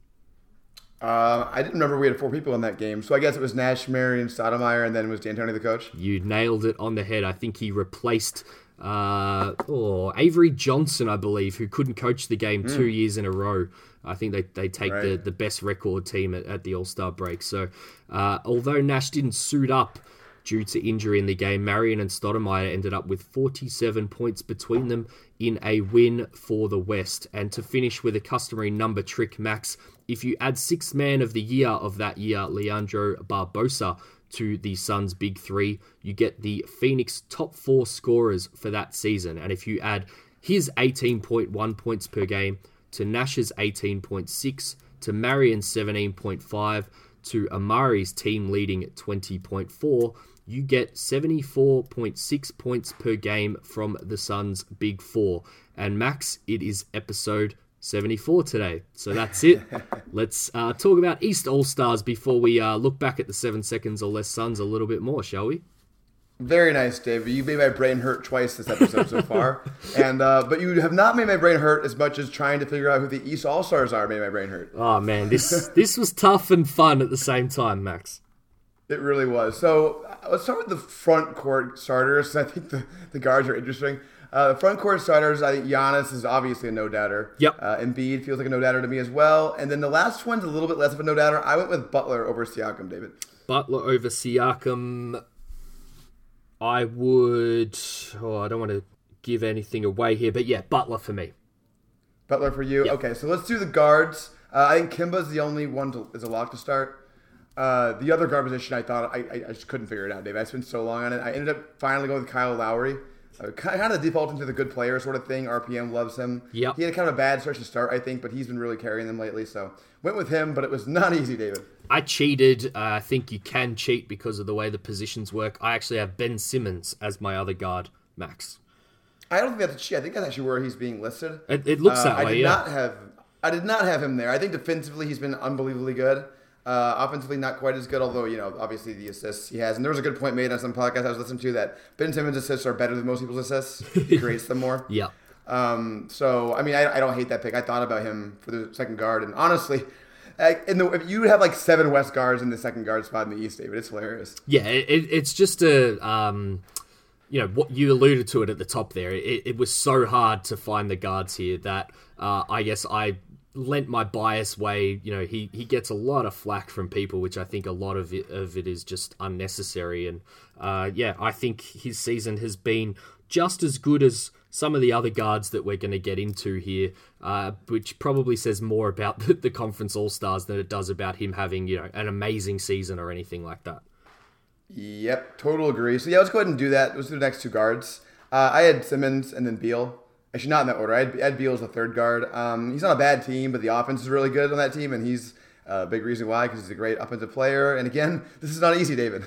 Uh, I didn't remember we had four people in that game, so I guess it was Nash, Marion, Stoudemire, and then it was D'Antoni the coach. You nailed it on the head. I think he replaced uh, oh, Avery Johnson, I believe, who couldn't coach the game mm. two years in a row. I think they, they take right. the, the best record team at, at the All-Star break. So uh, although Nash didn't suit up due to injury in the game, Marion and Stoudemire ended up with forty-seven points between them in a win for the West. And to finish with a customary number trick, Max, if you add sixth man of the year of that year, Leandro Barbosa, to the Suns' big three, you get the Phoenix top four scorers for that season. And if you add his eighteen point one points per game to Nash's eighteen point six, to Marion's seventeen point five, to Amar'e's team-leading twenty point four, you get seventy-four point six points per game from the Suns' Big Four. And Max, it is episode seventy-four today. So that's it. Let's uh, talk about East All-Stars before we uh, look back at the seven seconds or less Suns a little bit more, shall we? Very nice, Dave. You've made my brain hurt twice this episode so far. and uh, But you have not made my brain hurt as much as trying to figure out who the East All-Stars are made my brain hurt. Oh, man. This this was tough and fun at the same time, Max. It really was. So let's start with the front court starters. I think the, the guards are interesting. Uh, the front court starters, I think Giannis is obviously a no-doubter. Yep. Uh, Embiid feels like a no-doubter to me as well. And then the last one's a little bit less of a no-doubter. I went with Butler over Siakam, David. Butler over Siakam... I would, oh, I don't want to give anything away here, but yeah, Butler for me. Butler for you? Yep. Okay, so let's do the guards. Uh, I think Kimba's the only one to, is a lock to start. Uh, the other guard position I thought, I, I just couldn't figure it out, Dave. I spent so long on it. I ended up finally going with Kyle Lowry. Uh, kind of defaulting to the good player sort of thing. R P M loves him. Yep. He had kind of a bad stretch to start, I think, but he's been really carrying them lately. So went with him, but it was not easy, David. I cheated. Uh, I think you can cheat because of the way the positions work. I actually have Ben Simmons as my other guard, Max. I don't think that's a cheat. I think that's actually where he's being listed. It, it looks uh, that way, I did yeah. not have, I did not have him there. I think defensively he's been unbelievably good. Uh, offensively, not quite as good, although, you know, obviously the assists he has. And there was a good point made on some podcast I was listening to that Ben Simmons' assists are better than most people's assists. He creates them more. Yeah. Um, so, I mean, I, I don't hate that pick. I thought about him for the second guard. And honestly, I, in the, if you have like seven West guards in the second guard spot in the East, David. It's hilarious. Yeah, it, it's just a, um, you know, what you alluded to it at the top there. It, it was so hard to find the guards here that uh, I guess I... lent my bias way, you know, he, he gets a lot of flack from people, which I think a lot of it, of it is just unnecessary. And uh, yeah, I think his season has been just as good as some of the other guards that we're going to get into here, uh, which probably says more about the, the Conference All-Stars than it does about him having, you know, an amazing season or anything like that. Yep, total agree. So yeah, let's go ahead and do that. Let's do the next two guards. Uh, I had Simmons and then Beal. Actually, not in that order. I had, I had Beal as the third guard. Um, he's not a bad team, but the offense is really good on that team, and he's a big reason why, because he's a great offensive player. And again, this is not easy, David.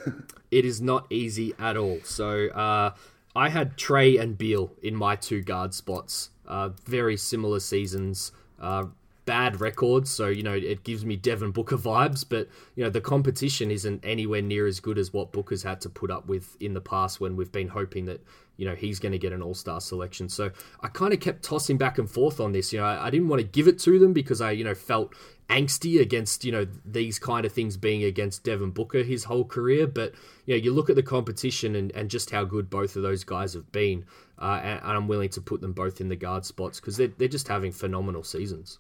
It is not easy at all. So uh, I had Trae and Beal in my two guard spots. Uh, very similar seasons. Uh, bad records, so, you know, it gives me Devin Booker vibes, but, you know, the competition isn't anywhere near as good as what Booker's had to put up with in the past when we've been hoping that, you know, he's going to get an all-star selection. So I kind of kept tossing back and forth on this. You know, I, I didn't want to give it to them because I, you know, felt angsty against, you know, these kind of things being against Devin Booker his whole career. But, you know, you look at the competition and, and just how good both of those guys have been. Uh, and, and I'm willing to put them both in the guard spots because they're, they're just having phenomenal seasons.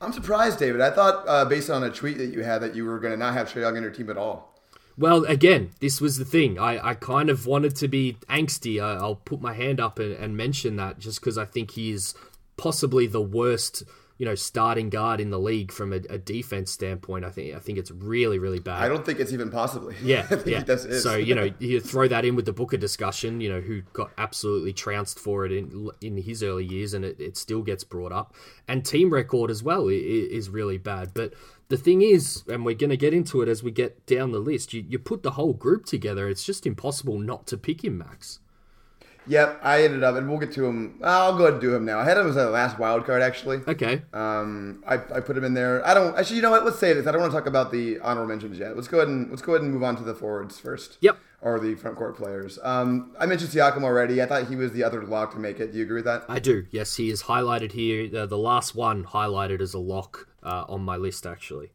I'm surprised, David. I thought, uh, based on a tweet that you had, that you were going to not have Trae Young in your team at all. Well, again, this was the thing. I, I kind of wanted to be angsty. I, I'll put my hand up and, and mention that just because I think he is possibly the worst, you know, starting guard in the league from a, a defense standpoint. I think I think it's really, really bad. I don't think it's even possibly. Yeah, I think yeah. That's it. So, you know, you throw that in with the Booker discussion, you know, who got absolutely trounced for it in in his early years, and it, it still gets brought up. And team record as well is really bad. But the thing is, and we're going to get into it as we get down the list, you, you put the whole group together, it's just impossible not to pick him, Max. Yep, I ended up, and we'll get to him. I'll go ahead and do him now. I had him as the last wild card, actually. Okay. Um, I, I put him in there. I don't actually. You know what? Let's save this. I don't want to talk about the honorable mentions yet. Let's go ahead and let's go ahead and move on to the forwards first. Yep. Or the front court players. Um, I mentioned Siakam already. I thought he was the other lock to make it. Do you agree with that? I do. Yes, he is highlighted here. The, the last one highlighted as a lock uh, on my list, actually.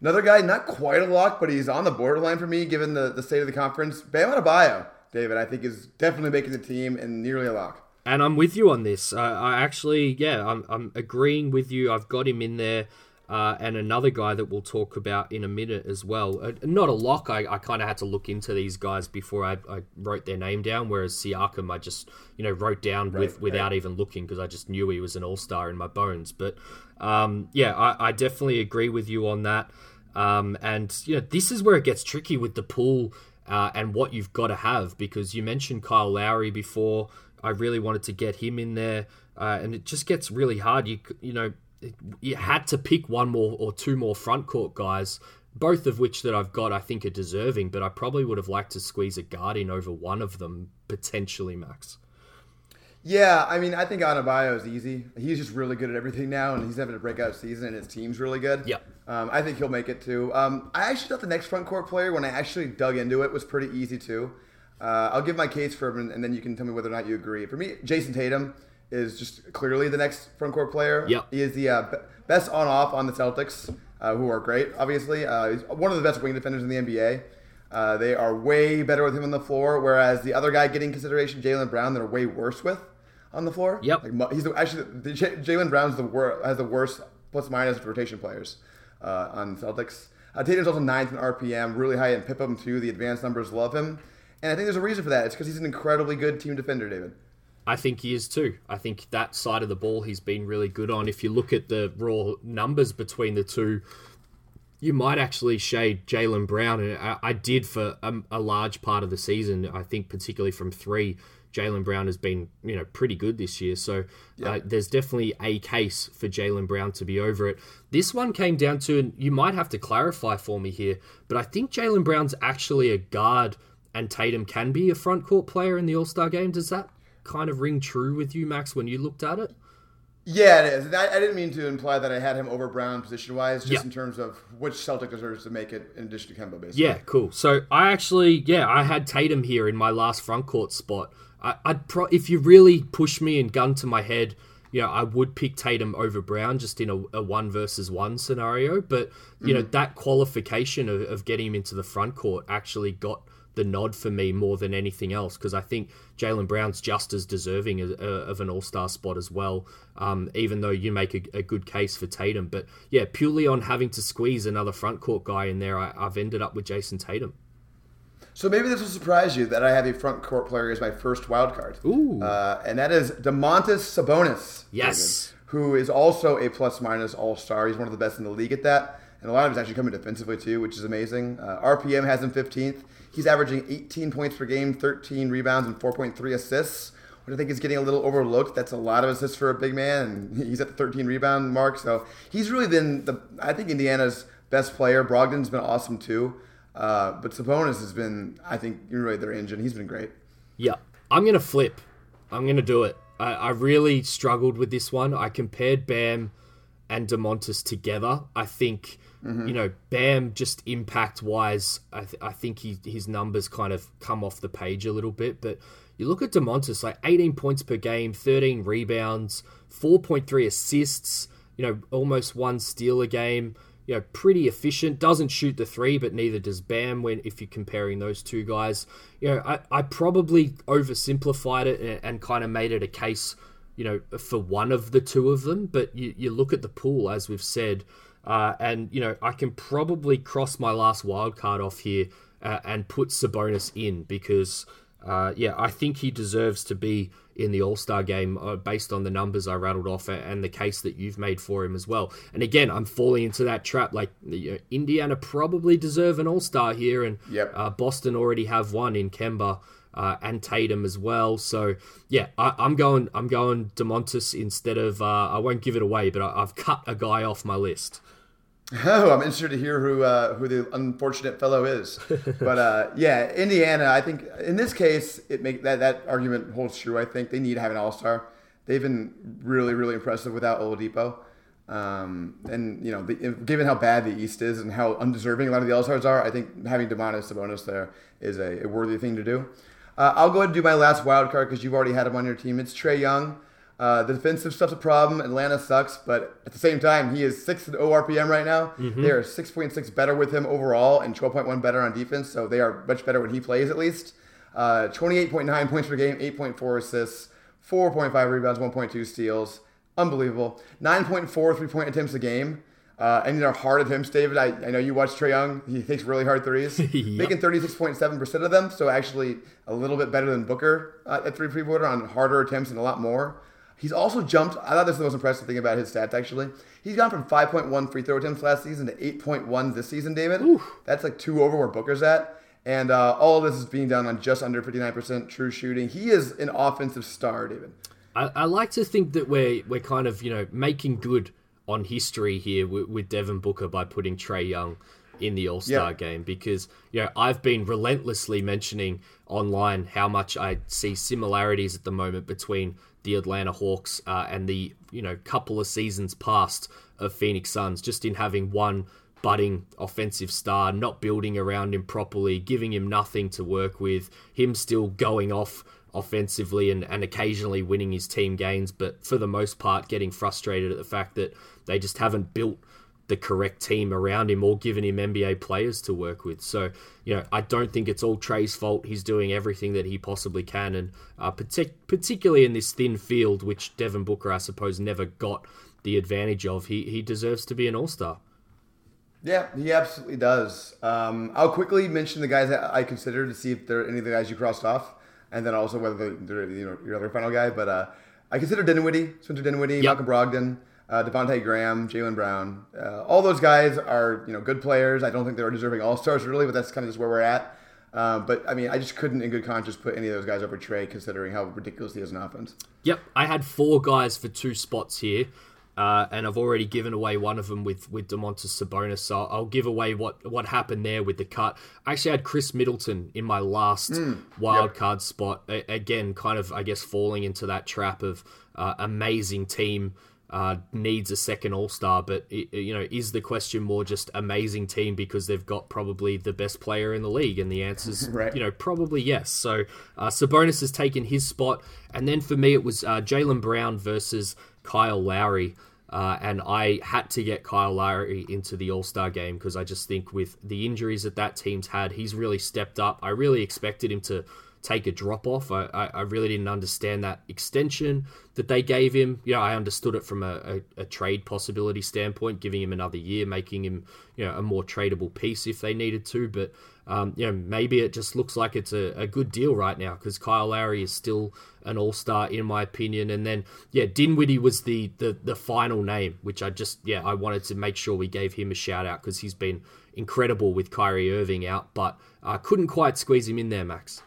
Another guy, not quite a lock, but he's on the borderline for me, given the, the state of the conference. Bam Adebayo. David, I think, is definitely making the team and nearly a lock. And I'm with you on this. Uh, I actually, yeah, I'm, I'm agreeing with you. I've got him in there. Uh, and another guy that we'll talk about in a minute as well. Uh, not a lock. I, I kind of had to look into these guys before I, I wrote their name down, whereas Siakam I just, you know, wrote down right, with, without right. even looking because I just knew he was an all-star in my bones. But, um, yeah, I, I definitely agree with you on that. Um, and, you know, this is where it gets tricky with the pool Uh, and what you've got to have, because you mentioned Kyle Lowry before. I really wanted to get him in there, uh, and it just gets really hard. You you know, you had to pick one more or two more front court guys, both of which that I've got I think are deserving, but I probably would have liked to squeeze a guard in over one of them, potentially, Max. Yeah, I mean, I think Adebayo is easy. He's just really good at everything now, and he's having a breakout season, and his team's really good. Yeah. Um, I think he'll make it, too. Um, I actually thought the next front court player, when I actually dug into it, was pretty easy, too. Uh, I'll give my case for him, and then you can tell me whether or not you agree. For me, Jason Tatum is just clearly the next front court player. Yeah. He is the uh, best on-off on the Celtics, uh, who are great, obviously. Uh, he's one of the best wing defenders in the N B A. Uh, they are way better with him on the floor, whereas the other guy getting consideration, Jaylen Brown, they're way worse with. On the floor, yep. Like, he's the, actually the, Jaylen Brown's the wor- has the worst plus minus rotation players uh, on Celtics. Uh, Tatum's also ninth in R P M, really high in P I P M too. The advanced numbers love him, and I think there's a reason for that. It's because he's an incredibly good team defender, David. I think he is too. I think that side of the ball he's been really good on. If you look at the raw numbers between the two, you might actually shade Jaylen Brown, and I, I did for a, a large part of the season. I think particularly from three. Jaylen Brown has been, you know, pretty good this year. So yeah. uh, there's definitely a case for Jaylen Brown to be over it. This one came down to, and you might have to clarify for me here, but I think Jaylen Brown's actually a guard and Tatum can be a front court player in the All-Star game. Does that kind of ring true with you, Max, when you looked at it? Yeah, it is. I didn't mean to imply that I had him over Brown position-wise, just yeah. in terms of which Celtic deserves to make it in addition to Kemba, basically. Yeah, cool. So I actually, yeah, I had Tatum here in my last front court spot. I'd pro- if you really push me and gun to my head, you know, I would pick Tatum over Brown just in a, a one versus one scenario. But, you mm-hmm. know, that qualification of, of getting him into the front court actually got the nod for me more than anything else, because I think Jaylen Brown's just as deserving as, uh, of an all-star spot as well, um, even though you make a, a good case for Tatum. But, yeah, purely on having to squeeze another front court guy in there, I, I've ended up with Jason Tatum. So maybe this will surprise you that I have a front court player as my first wild card. Ooh. Uh, and that is Domantas Sabonis. Yes. David, who is also a plus-minus all-star. He's one of the best in the league at that. And a lot of it's actually coming defensively too, which is amazing. Uh, R P M has him fifteenth. He's averaging eighteen points per game, thirteen rebounds, and four point three assists, which I think is getting a little overlooked. That's a lot of assists for a big man. And he's at the thirteen rebound mark. So he's really been, the I think, Indiana's best player. Brogdon's been awesome too. Uh, but Sabonis has been, I think, you're right, their engine. He's been great. Yeah. I'm going to flip. I'm going to do it. I, I really struggled with this one. I compared Bam and Domantas together. I think, mm-hmm. you know, Bam just impact-wise, I, th- I think he, his numbers kind of come off the page a little bit. But you look at Domantas, like eighteen points per game, thirteen rebounds, four point three assists, you know, almost one steal a game. You know, pretty efficient, doesn't shoot the three, but neither does Bam when if you're comparing those two guys. You know, I, I probably oversimplified it and, and kind of made it a case, you know, for one of the two of them. But you, you look at the pool, as we've said, uh, and, you know, I can probably cross my last wild card off here uh, and put Sabonis in because, uh, yeah, I think he deserves to be in the All-Star game uh, based on the numbers I rattled off and the case that you've made for him as well. And again, I'm falling into that trap. Like, you know, Indiana probably deserve an All-Star here, and yep. uh, Boston already have one in Kemba uh, and Tatum as well. So yeah, I, I'm going I'm going Domantas instead of, uh, I won't give it away, but I, I've cut a guy off my list. Oh, I'm interested to hear who uh, who the unfortunate fellow is. But uh, yeah, Indiana, I think in this case, it make that, that argument holds true. I think they need to have an all-star. They've been really, really impressive without Oladipo. Um, and, you know, the, given how bad the East is and how undeserving a lot of the all-stars are, I think having Domantas Sabonis there is a, a worthy thing to do. Uh, I'll go ahead and do my last wild card because you've already had him on your team. It's Trae Young. Uh, the defensive stuff's a problem. Atlanta sucks, but at the same time, he is sixth in O R P M right now. Mm-hmm. They are six point six better with him overall and twelve point one better on defense, so they are much better when he plays at least. Uh, twenty-eight point nine points per game, eight point four assists, four point five rebounds, one point two steals. Unbelievable. nine point four three-point attempts a game. Uh, and they're hard attempts, David. I, I know you watch Trae Young. He takes really hard threes. Yep. Making thirty-six point seven percent of them, so actually a little bit better than Booker uh, at three-point on harder attempts and a lot more. He's also jumped, I thought this was the most impressive thing about his stats, actually. He's gone from five point one free throw attempts last season to eight point one this season, David. Oof. That's like two over where Booker's at. And uh, all of this is being done on just under fifty-nine percent true shooting. He is an offensive star, David. I, I like to think that we're, we're kind of, you know, making good on history here with, with Devin Booker by putting Trae Young in the All-Star yep. game because, you know, I've been relentlessly mentioning online how much I see similarities at the moment between the Atlanta Hawks uh, and the, you know, couple of seasons past of Phoenix Suns, just in having one budding offensive star, not building around him properly, giving him nothing to work with, him still going off offensively and, and occasionally winning his team games, but for the most part getting frustrated at the fact that they just haven't built the correct team around him or given him N B A players to work with. So, you know, I don't think it's all Trae's fault. He's doing everything that he possibly can, and uh, partic- particularly in this thin field, which Devin Booker, I suppose, never got the advantage of, he he deserves to be an all-star. Yeah, he absolutely does. Um, I'll quickly mention the guys that I consider to see if there are any of the guys you crossed off, and then also whether they're, you know, your other final guy. But uh, I consider Dinwiddie, Spencer Dinwiddie, yep. Malcolm Brogdon, Uh, Devontae Graham, Jaylen Brown, uh, all those guys are, you know, good players. I don't think they're deserving all-stars really, but that's kind of just where we're at. Uh, but, I mean, I just couldn't in good conscience put any of those guys over Trae, considering how ridiculous he is in offense. Yep, I had four guys for two spots here, uh, and I've already given away one of them with, with Domantas Sabonis, so I'll give away what, what happened there with the cut. I actually had Chris Middleton in my last mm, wild yep. card spot. A- again, kind of, I guess, falling into that trap of uh, amazing team, Uh, needs a second all-star, but it, you know, is the question more just amazing team because they've got probably the best player in the league? And the answer's right. You know, probably yes. So uh, Sabonis has taken his spot, and then for me it was uh, Jaylen Brown versus Kyle Lowry, uh, and I had to get Kyle Lowry into the all-star game because I just think with the injuries that that team's had, he's really stepped up. I really expected him to take a drop off. I, I, I really didn't understand that extension that they gave him. You know, I understood it from a, a, a trade possibility standpoint, giving him another year, making him, you know, a more tradable piece if they needed to. But, um, you know, maybe it just looks like it's a, a good deal right now because Kyle Lowry is still an all-star in my opinion. And then, yeah, Dinwiddie was the, the, the final name, which I just, yeah, I wanted to make sure we gave him a shout out because he's been incredible with Kyrie Irving out, but I uh, couldn't quite squeeze him in there, Max.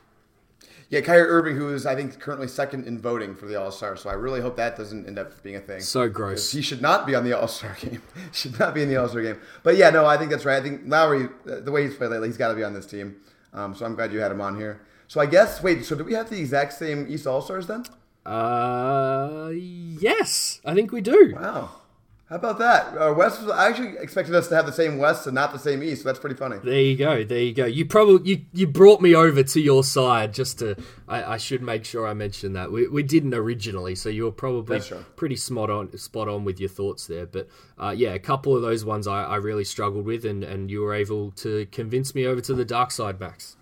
Yeah, Kyrie Irving, who is, I think, currently second in voting for the All-Star, so I really hope that doesn't end up being a thing. So gross. He should not be on the All-Star game. should not be in the All-Star game. But yeah, no, I think that's right. I think Lowry, the way he's played lately, he's got to be on this team. Um, so I'm glad you had him on here. So I guess, wait, so do we have the exact same East All-Stars then? Uh, yes, I think we do. Wow. How about that? Uh, West, I actually expected us to have the same West and not the same East. So that's pretty funny. There you go. There you go. You probably you, you brought me over to your side just to. I, I should make sure I mention that we we didn't originally, so you were probably pretty spot on spot on with your thoughts there. But uh, yeah, a couple of those ones I, I really struggled with, and, and you were able to convince me over to the dark side, Max.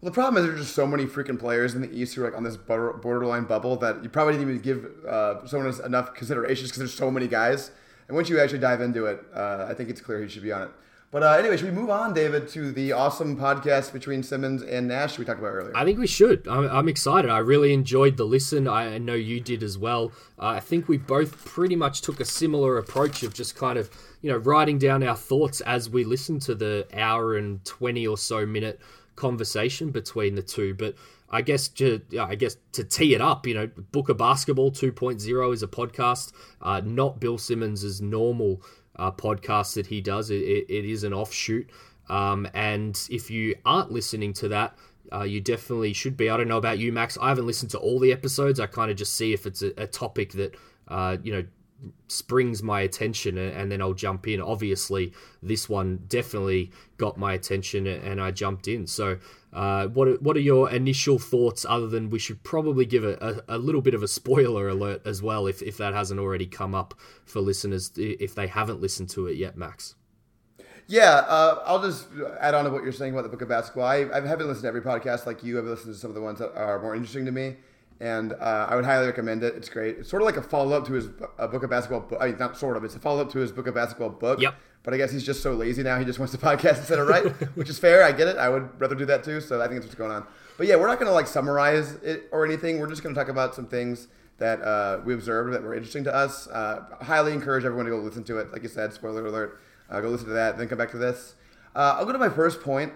Well, the problem is there's just so many freaking players in the East who are like on this borderline bubble that you probably didn't even give uh, someone enough consideration because there's so many guys. And once you actually dive into it, uh, I think it's clear he should be on it. But uh, anyway, should we move on, David, to the awesome podcast between Simmons and Nash we talked about earlier? I think we should. I'm, I'm excited. I really enjoyed the listen. I know you did as well. Uh, I think we both pretty much took a similar approach of just kind of, you know, writing down our thoughts as we listened to the hour and twenty or so minute conversation between the two. But I guess to, I guess to tee it up, you know, Booker Basketball two point oh is a podcast, uh, not Bill Simmons' normal uh, podcast that he does. It, it is an offshoot. Um, and if you aren't listening to that, uh, you definitely should be. I don't know about you, Max. I haven't listened to all the episodes. I kind of just see if it's a, a topic that, uh, you know, springs my attention and then I'll jump in. Obviously, this one definitely got my attention and I jumped in. So uh, what are, what are your initial thoughts other than we should probably give a, a, a little bit of a spoiler alert as well if, if that hasn't already come up for listeners, if they haven't listened to it yet, Max? Yeah, uh, I'll just add on to what you're saying about the Book of Basketball. I, I haven't listened to every podcast like you. I've listened to some of the ones that are more interesting to me. And uh, I would highly recommend it. It's great. It's sort of like a follow-up to his uh, Book of Basketball book. I mean, not sort of. It's a follow-up to his Book of Basketball book. Yep. But I guess he's just so lazy now. He just wants to podcast instead of write, which is fair. I get it. I would rather do that too. So I think that's what's going on. But yeah, we're not going to like summarize it or anything. We're just going to talk about some things that uh, we observed that were interesting to us. Uh, highly encourage everyone to go listen to it. Like you said, spoiler alert. Uh, go listen to that. Then come back to this. Uh, I'll go to my first point.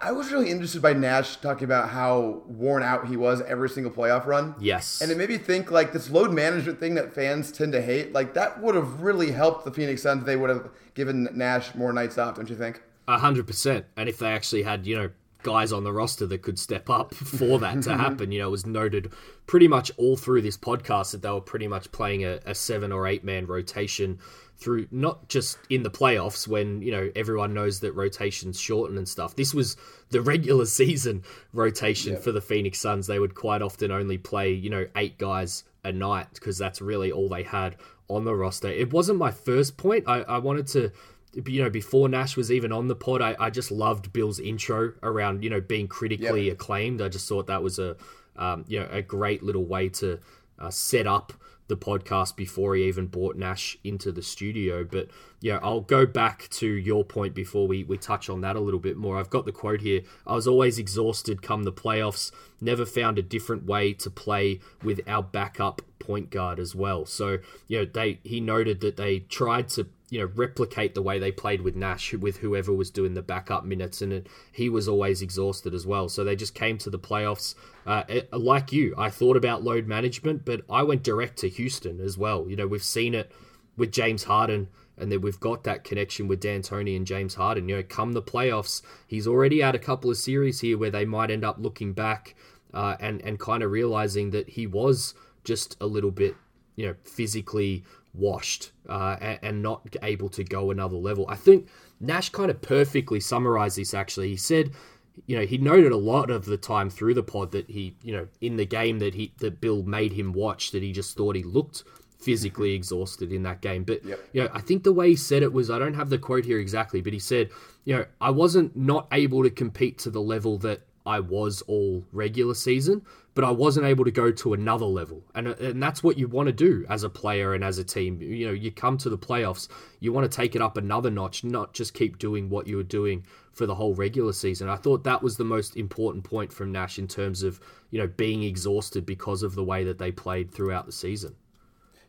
I was really interested by Nash talking about how worn out he was every single playoff run. Yes. And it made me think, like, this load management thing that fans tend to hate, like, that would have really helped the Phoenix Suns if they would have given Nash more nights off, don't you think? A hundred percent. And if they actually had, you know, guys on the roster that could step up for that to happen. You know, it was noted pretty much all through this podcast that they were pretty much playing a, a seven or eight man rotation through, not just in the playoffs when, you know, everyone knows that rotations shorten and stuff. This was the regular season rotation yep. for the Phoenix Suns. They would quite often only play, you know, eight guys a night because that's really all they had on the roster. It wasn't my first point. I, I wanted to... you know, before Nash was even on the pod, I, I just loved Bill's intro around, you know, being critically yep. acclaimed. I just thought that was a, um, you know, a great little way to uh, set up the podcast before he even brought Nash into the studio. But yeah, I'll go back to your point before we, we touch on that a little bit more. I've got the quote here. I was always exhausted come the playoffs, never found a different way to play with our backup point guard as well. So, you know, they, he noted that they tried to, you know, replicate the way they played with Nash, with whoever was doing the backup minutes, and it, he was always exhausted as well. So they just came to the playoffs. Uh, it, like you, I thought about load management, but I went direct to Houston as well. You know, we've seen it with James Harden, and then we've got that connection with D'Antoni and James Harden. You know, come the playoffs, he's already had a couple of series here where they might end up looking back uh, and, and kind of realizing that he was just a little bit, you know, physically washed uh, and, and not able to go another level. I think Nash kind of perfectly summarized this, actually. He said, you know, he noted a lot of the time through the pod that he, you know, in the game that he that Bill made him watch, that he just thought he looked physically exhausted in that game. But, yep. you know, I think the way he said it was, I don't have the quote here exactly, but he said, you know, I wasn't not able to compete to the level that I was all regular season, but I wasn't able to go to another level. And and that's what you want to do as a player and as a team. You know, you come to the playoffs, you want to take it up another notch, not just keep doing what you were doing for the whole regular season. I thought that was the most important point from Nash in terms of, you know, being exhausted because of the way that they played throughout the season.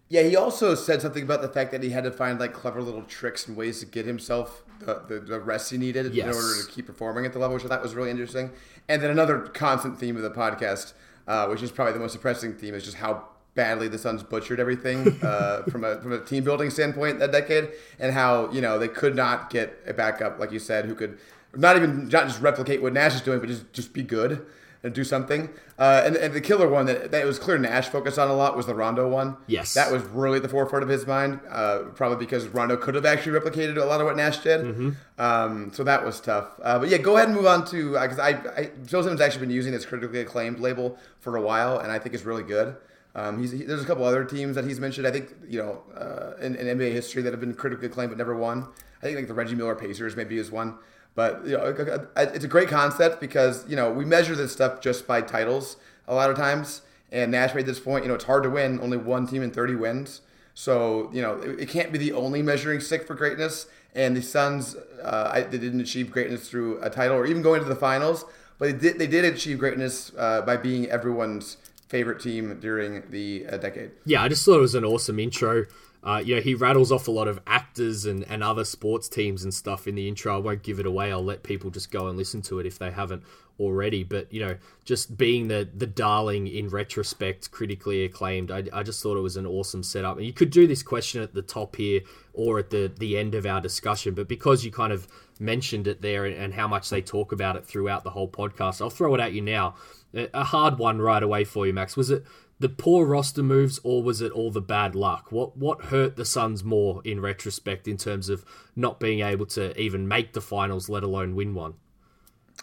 Yeah, he also said something about the fact that he had to find like clever little tricks and ways to get himself the, the, the rest he needed yes. in order to keep performing at the level, which I thought was really interesting. And then another constant theme of the podcast, uh, which is probably the most depressing theme, is just how badly the Suns butchered everything uh, from a from a team building standpoint that decade, and how, you know, they could not get a backup, like you said, who could not even not just replicate what Nash is doing, but just, just be good and do something. Uh, and, and the killer one that, that it was clear Nash focused on a lot was the Rondo one. Yes. That was really at the forefront of his mind, uh, probably because Rondo could have actually replicated a lot of what Nash did. Mm-hmm. Um, so that was tough. Uh, but yeah, go ahead and move on to, because uh, I, I, Bill Simmons has actually been using this critically acclaimed label for a while, and I think it's really good. Um, he's, he, there's a couple other teams that he's mentioned, I think, you know, uh, in, in N B A history that have been critically acclaimed but never won. I think like the Reggie Miller Pacers maybe is one. But, you know, it's a great concept because, you know, we measure this stuff just by titles a lot of times. And Nash made this point, you know, it's hard to win. Only one team in thirty wins. So, you know, it can't be the only measuring stick for greatness. And the Suns, uh, they didn't achieve greatness through a title or even going to the finals. But they did, they did achieve greatness uh, by being everyone's favorite team during the uh, decade. Yeah, I just thought it was an awesome intro. Uh, you know, he rattles off a lot of actors and, and other sports teams and stuff in the intro. I won't give it away. I'll let people just go and listen to it if they haven't already. But, you know, just being the the darling in retrospect, critically acclaimed, I, I just thought it was an awesome setup. And you could do this question at the top here or at the, the end of our discussion. But because you kind of mentioned it there and, and how much they talk about it throughout the whole podcast, I'll throw it at you now. A hard one right away for you, Max. Was it the poor roster moves, or was it all the bad luck? What what hurt the Suns more in retrospect in terms of not being able to even make the finals, let alone win one?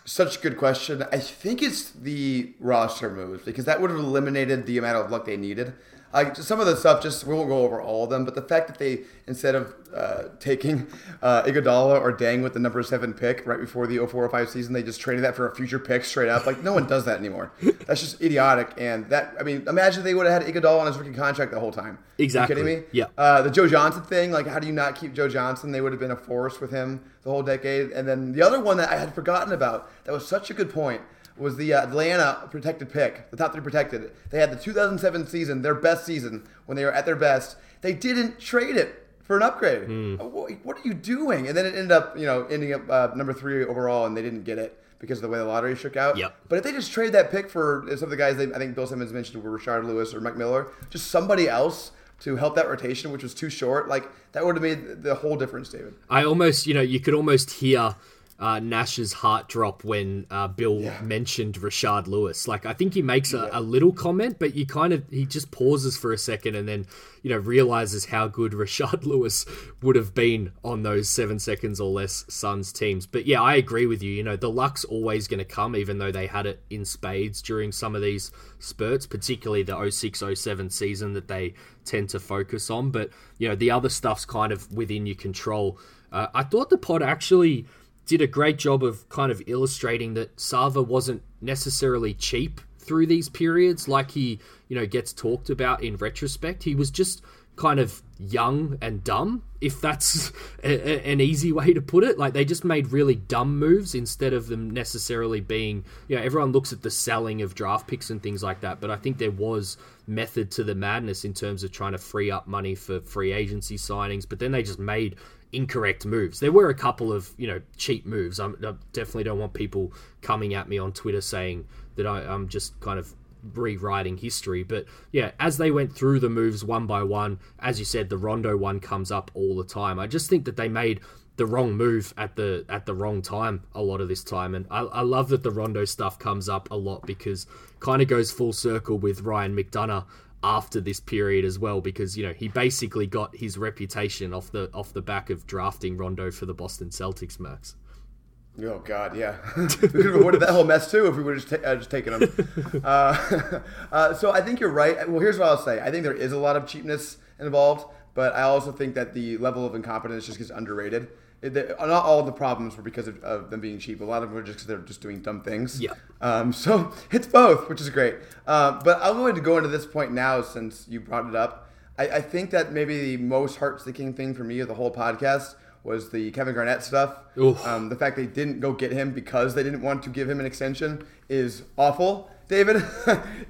Such a good question. I think it's the roster moves, because that would have eliminated the amount of luck they needed. Uh, some of the stuff, just we won't go over all of them, but the fact that they, instead of uh, taking uh, Iguodala or Deng with the number seven pick right before the oh four oh five season, they just traded that for a future pick straight up. Like, no one does that anymore. That's just idiotic. And that, I mean, imagine they would have had Iguodala on his rookie contract the whole time. Exactly. Are you kidding me? Yeah. Uh, the Joe Johnson thing, like, how do you not keep Joe Johnson? They would have been a force with him the whole decade. And then the other one that I had forgotten about that was such a good point was the Atlanta protected pick, the top three protected. They had the two thousand seven season, their best season, when they were at their best. They didn't trade it for an upgrade. Mm. What are you doing? And then it ended up, you know, ending up uh, number three overall, and they didn't get it because of the way the lottery shook out. Yep. But if they just trade that pick for some of the guys, they, I think Bill Simmons mentioned, were Rashard Lewis or Mike Miller, just somebody else to help that rotation, which was too short, like that would have made the whole difference, David. I almost, you know, you could almost hear... uh, Nash's heart drop when uh, Bill yeah. mentioned Rashard Lewis. Like, I think he makes a, yeah. a little comment, but you kind of, he just pauses for a second and then, you know, realizes how good Rashard Lewis would have been on those seven seconds or less Suns teams. But yeah, I agree with you. You know, the luck's always going to come, even though they had it in spades during some of these spurts, particularly the oh six oh seven season that they tend to focus on. But, you know, the other stuff's kind of within your control. Uh, I thought the pod actually did a great job of kind of illustrating that Sava wasn't necessarily cheap through these periods, like he, you know, gets talked about in retrospect. He was just kind of young and dumb, if that's a, a, an easy way to put it. Like, they just made really dumb moves instead of them necessarily being, you know, everyone looks at the selling of draft picks and things like that, but I think there was method to the madness in terms of trying to free up money for free agency signings, but then they just made incorrect moves. There were a couple of, you know, cheap moves. I'm, I definitely don't want people coming at me on Twitter saying that I, I'm just kind of rewriting history, but yeah, as they went through the moves one by one, as you said, the Rondo one comes up all the time. I just think that they made the wrong move at the at the wrong time a lot of this time, and I, I love that the Rondo stuff comes up a lot because kind of goes full circle with Ryan McDonough after this period as well, because, you know, he basically got his reputation off the off the back of drafting Rondo for the Boston Celtics, Max. Oh, God, yeah. We could have avoided that whole mess, too, if we would have just, ta- uh, just taken them. Uh, uh, so I think you're right. Well, here's what I'll say. I think there is a lot of cheapness involved, but I also think that the level of incompetence just gets underrated. It, they, not all of the problems were because of, of them being cheap. A lot of them were just because they're just doing dumb things. Yeah. Um, so it's both, which is great. Uh, but I'm going to go into this point now since you brought it up. I, I think that maybe the most heart-sinking thing for me of the whole podcast was the Kevin Garnett stuff. Um, the fact they didn't go get him because they didn't want to give him an extension is awful, David.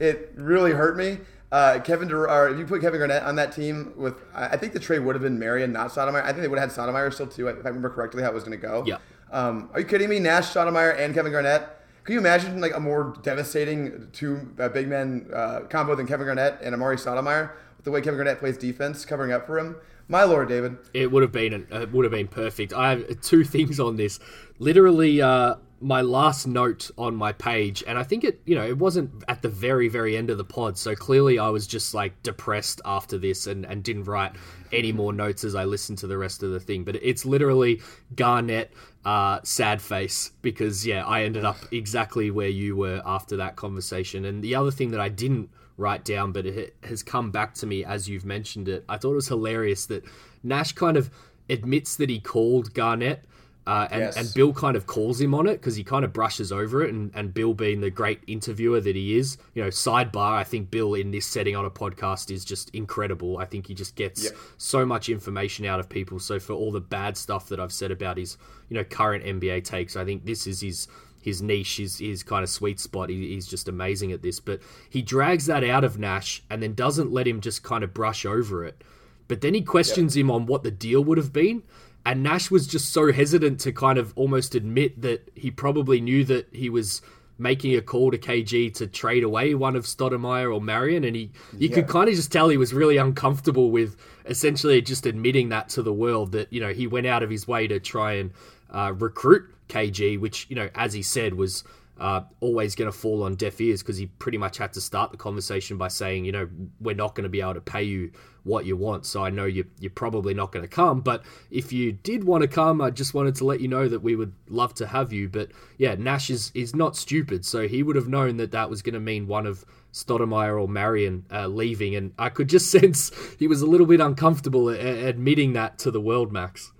It really hurt me. Uh, Kevin, De- or if you put Kevin Garnett on that team with, I think the trade would have been Marion, not Stoudemire. I think they would have had Stoudemire still too, if I remember correctly how it was going to go. Yeah. Um, are you kidding me? Nash, Stoudemire, and Kevin Garnett. Can you imagine like a more devastating two uh, big men uh, combo than Kevin Garnett and Amar'e Stoudemire? The way Kevin Garnett plays defense, covering up for him. My Lord, David. It would have been it would have been perfect. I have two things on this. Literally, uh, my last note on my page, and I think it, you know, it wasn't at the very, very end of the pod, so clearly I was just like depressed after this and, and didn't write any more notes as I listened to the rest of the thing. But it's literally Garnett, uh, sad face, because, yeah, I ended up exactly where you were after that conversation. And the other thing that I didn't write down, but it has come back to me as you've mentioned it, I thought it was hilarious that Nash kind of admits that he called Garnett, uh, and, yes. and Bill kind of calls him on it because he kind of brushes over it, and, and Bill being the great interviewer that he is, you know, sidebar, I think Bill in this setting on a podcast is just incredible. I think he just gets yep. so much information out of people. So for all the bad stuff that I've said about his, you know, current N B A takes, I think this is his his niche, his, his kind of sweet spot. He, he's just amazing at this. But he drags that out of Nash and then doesn't let him just kind of brush over it. But then he questions yep. him on what the deal would have been. And Nash was just so hesitant to kind of almost admit that he probably knew that he was making a call to K G to trade away one of Stoudemire or Marion. And he, you yeah. could kind of just tell he was really uncomfortable with essentially just admitting that to the world that, you know, he went out of his way to try and uh, recruit K G, which, you know, as he said, was uh, always going to fall on deaf ears because he pretty much had to start the conversation by saying, you know, we're not going to be able to pay you what you want. So I know you, you're probably not going to come, but if you did want to come, I just wanted to let you know that we would love to have you. But yeah, Nash is, is not stupid. So he would have known that that was going to mean one of Stoudemire or Marion uh, leaving. And I could just sense he was a little bit uncomfortable a- admitting that to the world, Max.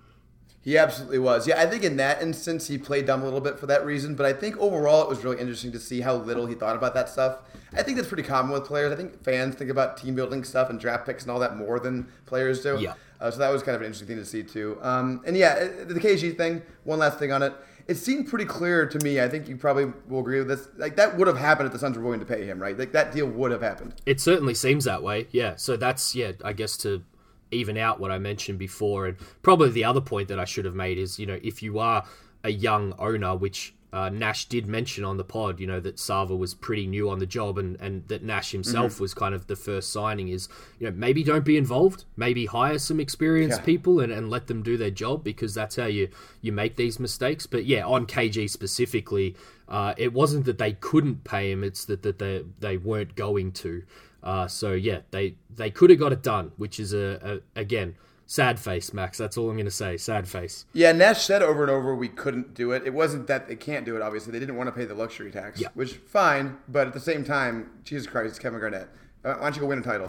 He absolutely was. Yeah, I think in that instance, he played dumb a little bit for that reason. But I think overall, it was really interesting to see how little he thought about that stuff. I think that's pretty common with players. I think fans think about team building stuff and draft picks and all that more than players do. Yeah. Uh, so that was kind of an interesting thing to see, too. Um, and yeah, the K G thing, one last thing on it. It seemed pretty clear to me. I think you probably will agree with this. Like, that would have happened if the Suns were willing to pay him, right? Like, that deal would have happened. It certainly seems that way. Yeah. So that's, yeah, I guess to even out what I mentioned before. And probably the other point that I should have made is, you know, if you are a young owner, which uh, Nash did mention on the pod, you know, that Sava was pretty new on the job, and, and that Nash himself mm-hmm. was kind of the first signing is, you know, maybe don't be involved, maybe hire some experienced yeah. people and, and let them do their job, because that's how you, you make these mistakes. But yeah, on K G specifically, uh, it wasn't that they couldn't pay him, it's that, that they, they weren't going to. Uh, so yeah, they, they could have got it done, which is, a, a again, sad face, Max. That's all I'm going to say. Sad face. Yeah, Nash said over and over we couldn't do it. It wasn't that they can't do it, obviously. They didn't want to pay the luxury tax, yeah. which fine. But at the same time, Jesus Christ, Kevin Garnett. Uh, why don't you go win a title?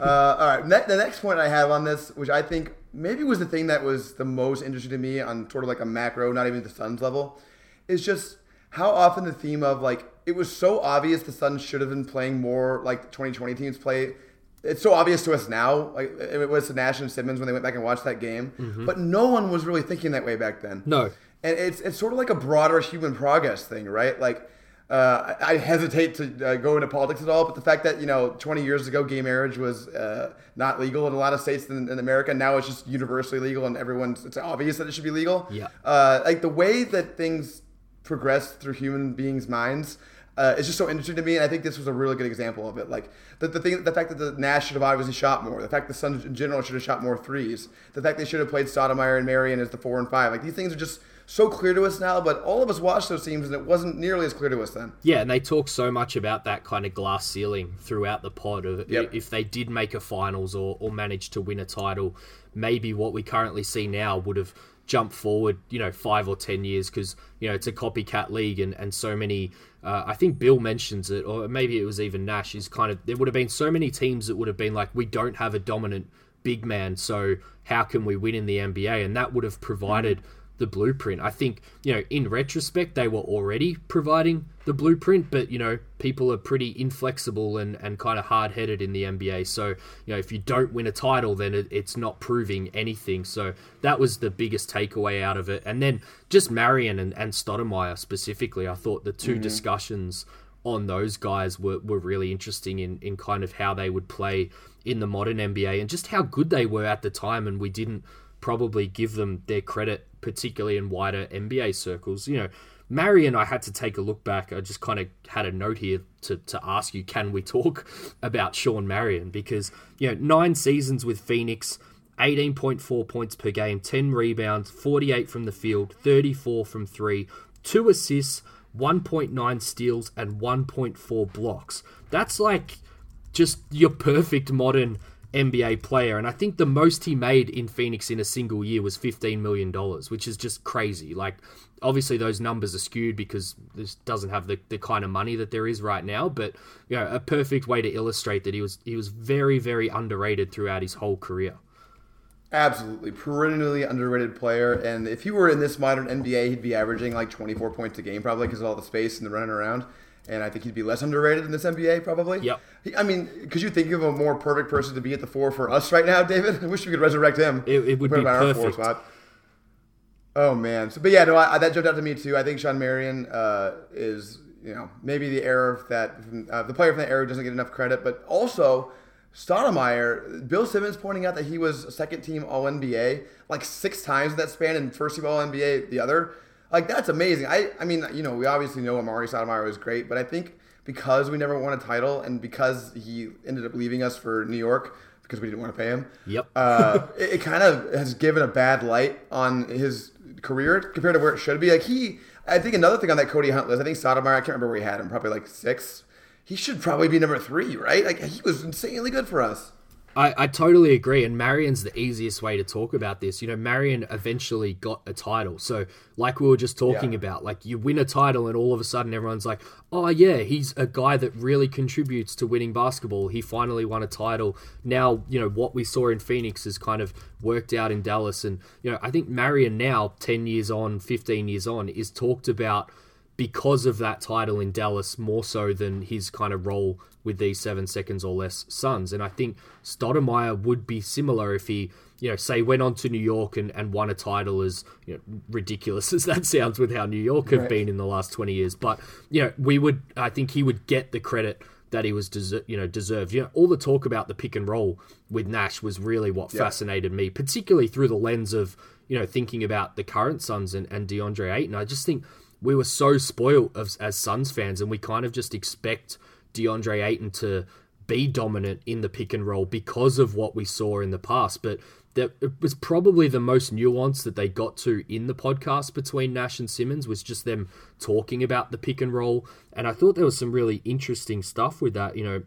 uh, all right. Ne- the next point I have on this, which I think maybe was the thing that was the most interesting to me on sort of like a macro, not even the Suns level, is just how often the theme of like, it was so obvious the Suns should have been playing more like the twenty twenty teams play. It's so obvious to us now. Like it was to Nash and Simmons when they went back and watched that game, mm-hmm. but no one was really thinking that way back then. No, and it's it's sort of like a broader human progress thing, right? Like uh, I hesitate to uh, go into politics at all, but the fact that you know twenty years ago gay marriage was uh, not legal in a lot of states in, in America, now it's just universally legal, and everyone's it's obvious that it should be legal. Yeah, uh, like the way that things progress through human beings' minds. Uh, it's just so interesting to me, and I think this was a really good example of it. Like the the thing, the fact that the Nash should have obviously shot more, the fact the Suns in general should have shot more threes, the fact they should have played Stoudemire and Marion as the four and five. Like these things are just so clear to us now, but all of us watched those teams, and it wasn't nearly as clear to us then. Yeah, and they talk so much about that kind of glass ceiling throughout the pod. Of yep. If they did make a finals or or manage to win a title, maybe what we currently see now would have jumped forward, you know, five or ten years because you know it's a copycat league, and and so many. Uh, I think Bill mentions it, or maybe it was even Nash, is kind of, there would have been so many teams that would have been like, we don't have a dominant big man, so how can we win in the N B A? And that would have provided the blueprint. I think, you know, in retrospect, they were already providing the blueprint, but, you know, people are pretty inflexible and, and kind of hard-headed in the N B A. So, you know, if you don't win a title, then it, it's not proving anything. So that was the biggest takeaway out of it. And then just Marion and, and Stoudemire specifically, I thought the two mm-hmm. discussions on those guys were, were really interesting in, in kind of how they would play in the modern N B A and just how good they were at the time. And we didn't probably give them their credit, particularly in wider N B A circles. You know, Marion, I had to take a look back. I just kind of had a note here to, to ask you, can we talk about Shawn Marion? Because, you know, nine seasons with Phoenix, eighteen point four points per game, ten rebounds, forty-eight from the field, thirty-four from three, two assists, one point nine steals, and one point four blocks. That's like just your perfect modern N B A player, and I think the most he made in Phoenix in a single year was fifteen million dollars, which is just crazy. Like, obviously those numbers are skewed because this doesn't have the, the kind of money that there is right now, but, you know, a perfect way to illustrate that he was he was very, very underrated throughout his whole career. Absolutely. Perennially underrated player, and if he were in this modern N B A, he'd be averaging like twenty-four points a game probably because of all the space and the running around. And I think he'd be less underrated in this N B A, probably. Yep. He, I mean, could you think of a more perfect person to be at the four for us right now, David? I wish we could resurrect him. It, it would be perfect. Our spot. Oh, man. So, but, yeah, no, I, that jumped out to me, too. I think Shawn Marion uh, is, you know, maybe the error that uh, – the player from that era doesn't get enough credit. But also, Stoudemire, Bill Simmons pointing out that he was second-team All-N B A like six times in that span, and first-team All-N B A the other. Like, that's amazing. I, I mean, you know, we obviously know Amar'e Stoudemire was great, but I think because we never won a title and because he ended up leaving us for New York because we didn't want to pay him, yep. uh, it, it kind of has given a bad light on his career compared to where it should be. Like, he, I think another thing on that Cody Hunt list, I think Stoudemire, I can't remember where he had him, probably like six. He should probably be number three, right? Like, he was insanely good for us. I, I totally agree, and Marion's the easiest way to talk about this. You know, Marion eventually got a title. So, like we were just talking yeah. about, like you win a title and all of a sudden everyone's like, oh yeah, he's a guy that really contributes to winning basketball. He finally won a title. Now, you know, what we saw in Phoenix has kind of worked out in Dallas. And, you know, I think Marion now, ten years on, fifteen years on, is talked about because of that title in Dallas more so than his kind of role with these seven seconds or less Suns. And I think Stoudemire would be similar if he, you know, say went on to New York and, and won a title, as you know, ridiculous as that sounds with how New York have right. been in the last twenty years. But, you know, we would, I think he would get the credit that he was, deser- you know, deserved. You know, all the talk about the pick and roll with Nash was really what yeah. fascinated me, particularly through the lens of, you know, thinking about the current Suns and, and DeAndre Ayton. I just think we were so spoiled as, as Suns fans, and we kind of just expect DeAndre Ayton to be dominant in the pick and roll because of what we saw in the past. But that it was probably the most nuance that they got to in the podcast between Nash and Simmons, was just them talking about the pick and roll. And I thought there was some really interesting stuff with that. You know,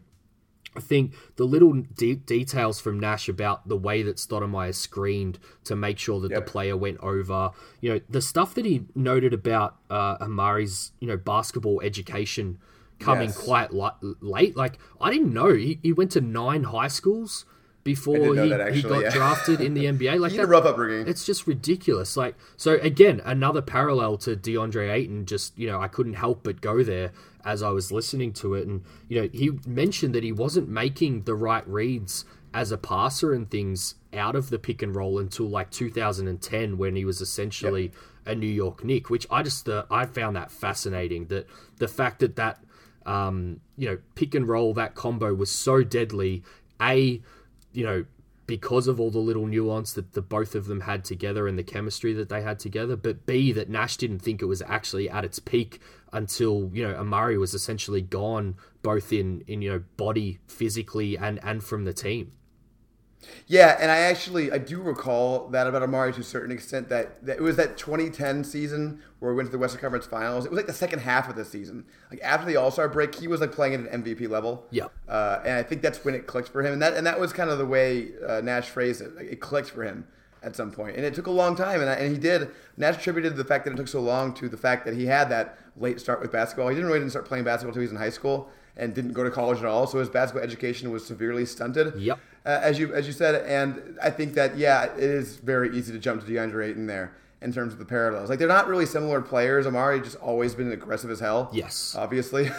I think the little de- details from Nash about the way that Stoudemire screened to make sure that yep. the player went over, you know, the stuff that he noted about uh, Amar'e's, you know, basketball education coming yes. quite li- late. Like, I didn't know. He, he went to nine high schools before he, actually, he got yeah. drafted in the N B A. Like, that, rough up rigging. It's just ridiculous. Like, so again, another parallel to DeAndre Ayton. Just, you know, I couldn't help but go there as I was listening to it. And, you know, he mentioned that he wasn't making the right reads as a passer and things out of the pick and roll until like two thousand ten, when he was essentially yep. a New York Knick, which I just, uh, I found that fascinating, that the fact that that, um, you know, pick and roll, that combo was so deadly, a, you know, because of all the little nuance that the both of them had together and the chemistry that they had together, but B, that Nash didn't think it was actually at its peak until, you know, Amar'e was essentially gone, both in, in, you know, body, physically, and, and from the team. Yeah, and I actually, I do recall that about Amar'e to a certain extent, that, that it was that twenty ten season where we went to the Western Conference Finals. It was like the second half of the season. Like, after the All-Star break, he was like playing at an M V P level. Yeah. Uh, and I think that's when it clicked for him. And that and that was kind of the way uh, Nash phrased it. Like, it clicked for him at some point. And it took a long time. And, I, and he did. Nash attributed the fact that it took so long to the fact that he had that late start with basketball. He didn't really didn't start playing basketball until he was in high school, and didn't go to college at all, so his basketball education was severely stunted. Yep, uh, as you as you said, and I think that yeah, it is very easy to jump to DeAndre Ayton there in terms of the parallels. Like, they're not really similar players. Amar'e just always been aggressive as hell. Yes, obviously,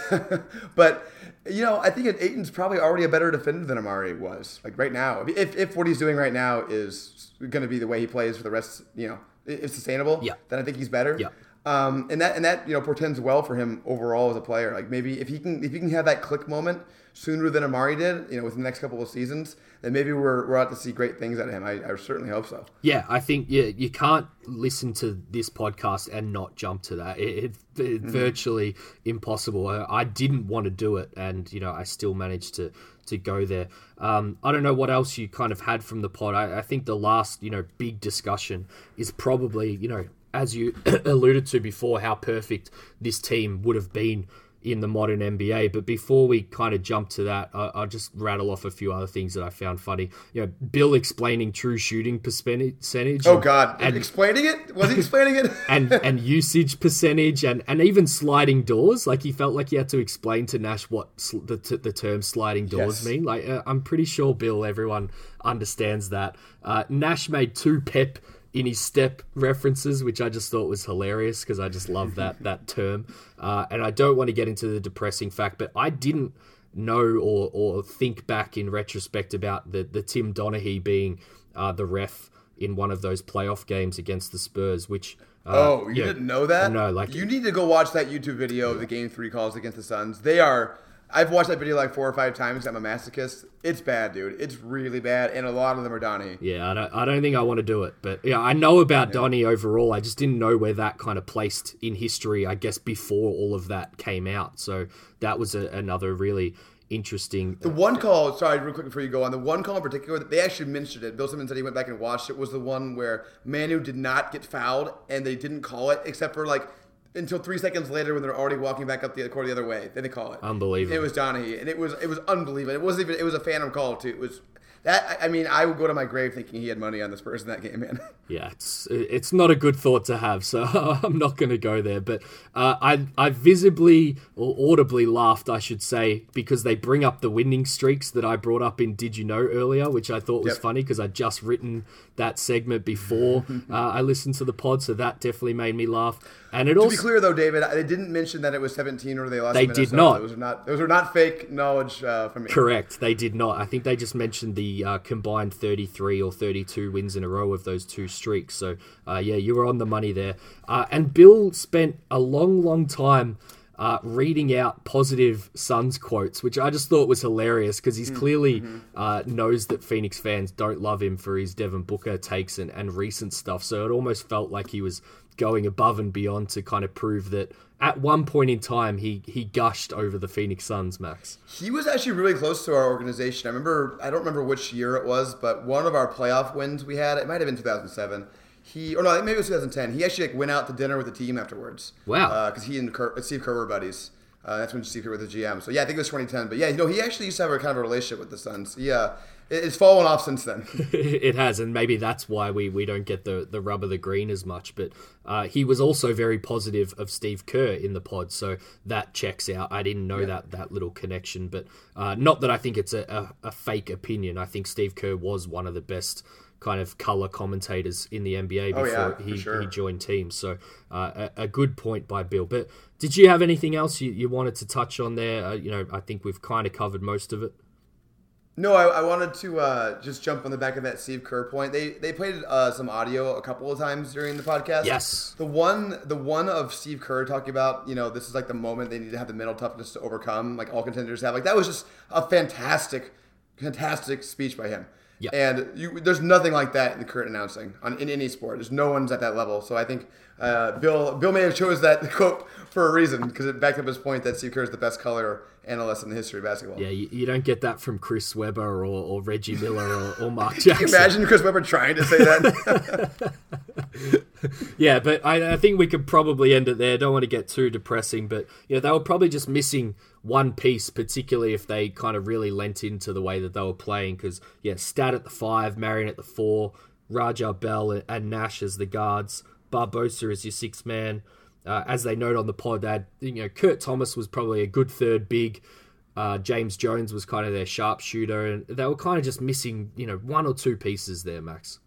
but you know, I think Ayton's probably already a better defender than Amar'e was. Like, right now, if if what he's doing right now is going to be the way he plays for the rest, you know, is sustainable, yeah. then I think he's better. Yeah. Um, and that and that you know portends well for him overall as a player. Like, maybe if he can if he can have that click moment sooner than Amar'e did, you know, within the next couple of seasons, then maybe we're we're out to see great things out of him. I, I certainly hope so. Yeah, I think yeah, you can't listen to this podcast and not jump to that. It, it, it mm-hmm. virtually impossible. I, I didn't want to do it, and you know I still managed to to go there. Um, I don't know what else you kind of had from the pod. I, I think the last you know big discussion is probably you know. as you alluded to before, how perfect this team would have been in the modern N B A. But before we kind of jump to that, I'll just rattle off a few other things that I found funny. You know, Bill explaining true shooting percentage. Oh, God. And, explaining it? Was he explaining it? and and usage percentage and, and even sliding doors. Like, he felt like he had to explain to Nash what sl- the, t- the term sliding doors yes. mean. Like, uh, I'm pretty sure, Bill, everyone understands that. Uh, Nash made two pep in his step references, which I just thought was hilarious because I just love that that term. Uh, and I don't want to get into the depressing fact, but I didn't know or or think back in retrospect about the, the Tim Donaghy being uh, the ref in one of those playoff games against the Spurs, which... Uh, oh, you yeah, didn't know that? No, like... You need to go watch that YouTube video yeah. of the Game three calls against the Suns. They are... I've watched that video like four or five times. I'm a masochist. It's bad, dude. It's really bad, and a lot of them are Donnie. Yeah, I don't. I don't think I want to do it, but yeah, I know about yeah. Donnie overall. I just didn't know where that kind of placed in history. I guess before all of that came out, so that was a, another really interesting. The uh, one call, sorry, real quick before you go on, the one call in particular that they actually mentioned it. Bill Simmons said he went back and watched it. Was the one where Manu did not get fouled, and they didn't call it except for like. Until three seconds later, when they're already walking back up the court the other way, then they call it. Unbelievable! It was Donaghy, and it was it was unbelievable. It wasn't even it was a phantom call too. It was that. I mean, I would go to my grave thinking he had money on this person that game, man. Yeah, it's it's not a good thought to have, so I'm not going to go there. But uh, I I visibly or audibly laughed, I should say, because they bring up the winning streaks that I brought up in Did You Know earlier, which I thought was yep. funny because I'd just written that segment before uh, I listened to the pod, so that definitely made me laugh. And it to also, be clear, though, David, I didn't mention that it was seventeen or they lost. They did not. Those are not. Those are not fake knowledge uh, from me. Correct. They did not. I think they just mentioned the uh, combined thirty-three or thirty-two wins in a row of those two streaks. So, uh, yeah, you were on the money there. Uh, and Bill spent a long, long time uh, reading out positive Suns quotes, which I just thought was hilarious because he's mm-hmm. clearly uh, knows that Phoenix fans don't love him for his Devin Booker takes and, and recent stuff. So it almost felt like he was going above and beyond to kind of prove that at one point in time, he he gushed over the Phoenix Suns, Max. He was actually really close to our organization. I remember, I don't remember which year it was, but one of our playoff wins we had, it might have been two thousand seven. He, or no, maybe it was two thousand ten. He actually like, went out to dinner with the team afterwards. Wow. Because uh, he and Kerr, Steve Kerr were buddies. Uh, that's when Steve Kerr was the G M. So yeah, I think it was twenty ten. But yeah, you know, he actually used to have a kind of a relationship with the Suns. Yeah. It's fallen off since then. It has, and maybe that's why we, we don't get the, the rub of the green as much. But uh, he was also very positive of Steve Kerr in the pod, so that checks out. I didn't know yeah. that, that little connection, but uh, not that I think it's a, a, a fake opinion. I think Steve Kerr was one of the best kind of color commentators in the N B A before oh, yeah, he, sure. he joined teams. So uh, a, a good point by Bill. But did you have anything else you, you wanted to touch on there? Uh, you know, I think we've kind of covered most of it. No, I, I wanted to uh, just jump on the back of that Steve Kerr point. They they played uh, some audio a couple of times during the podcast. Yes, the one the one of Steve Kerr talking about, you know, this is like the moment they need to have the mental toughness to overcome, like all contenders have. Like that was just a fantastic, fantastic speech by him. Yeah, and you, there's nothing like that in the current announcing on in any sport. There's no one's at that level. So I think uh, Bill Bill may have chose that quote for a reason because it backed up his point that Steve Kerr is the best color analyst in the history of basketball. Yeah, you, you don't get that from Chris Webber or, or Reggie Miller or, or Mark Jackson. Can you imagine Chris Webber trying to say that? Yeah, but I, I think we could probably end it there. Don't want to get too depressing, but you know they were probably just missing one piece, particularly if they kind of really lent into the way that they were playing. Because yeah, Stat at the five, Marion at the four, Raja Bell and Nash as the guards, Barbosa as your sixth man. Uh, as they note on the pod, that you know Kurt Thomas was probably a good third big. Uh, James Jones was kind of their sharpshooter, and they were kind of just missing, you know, one or two pieces there, Max.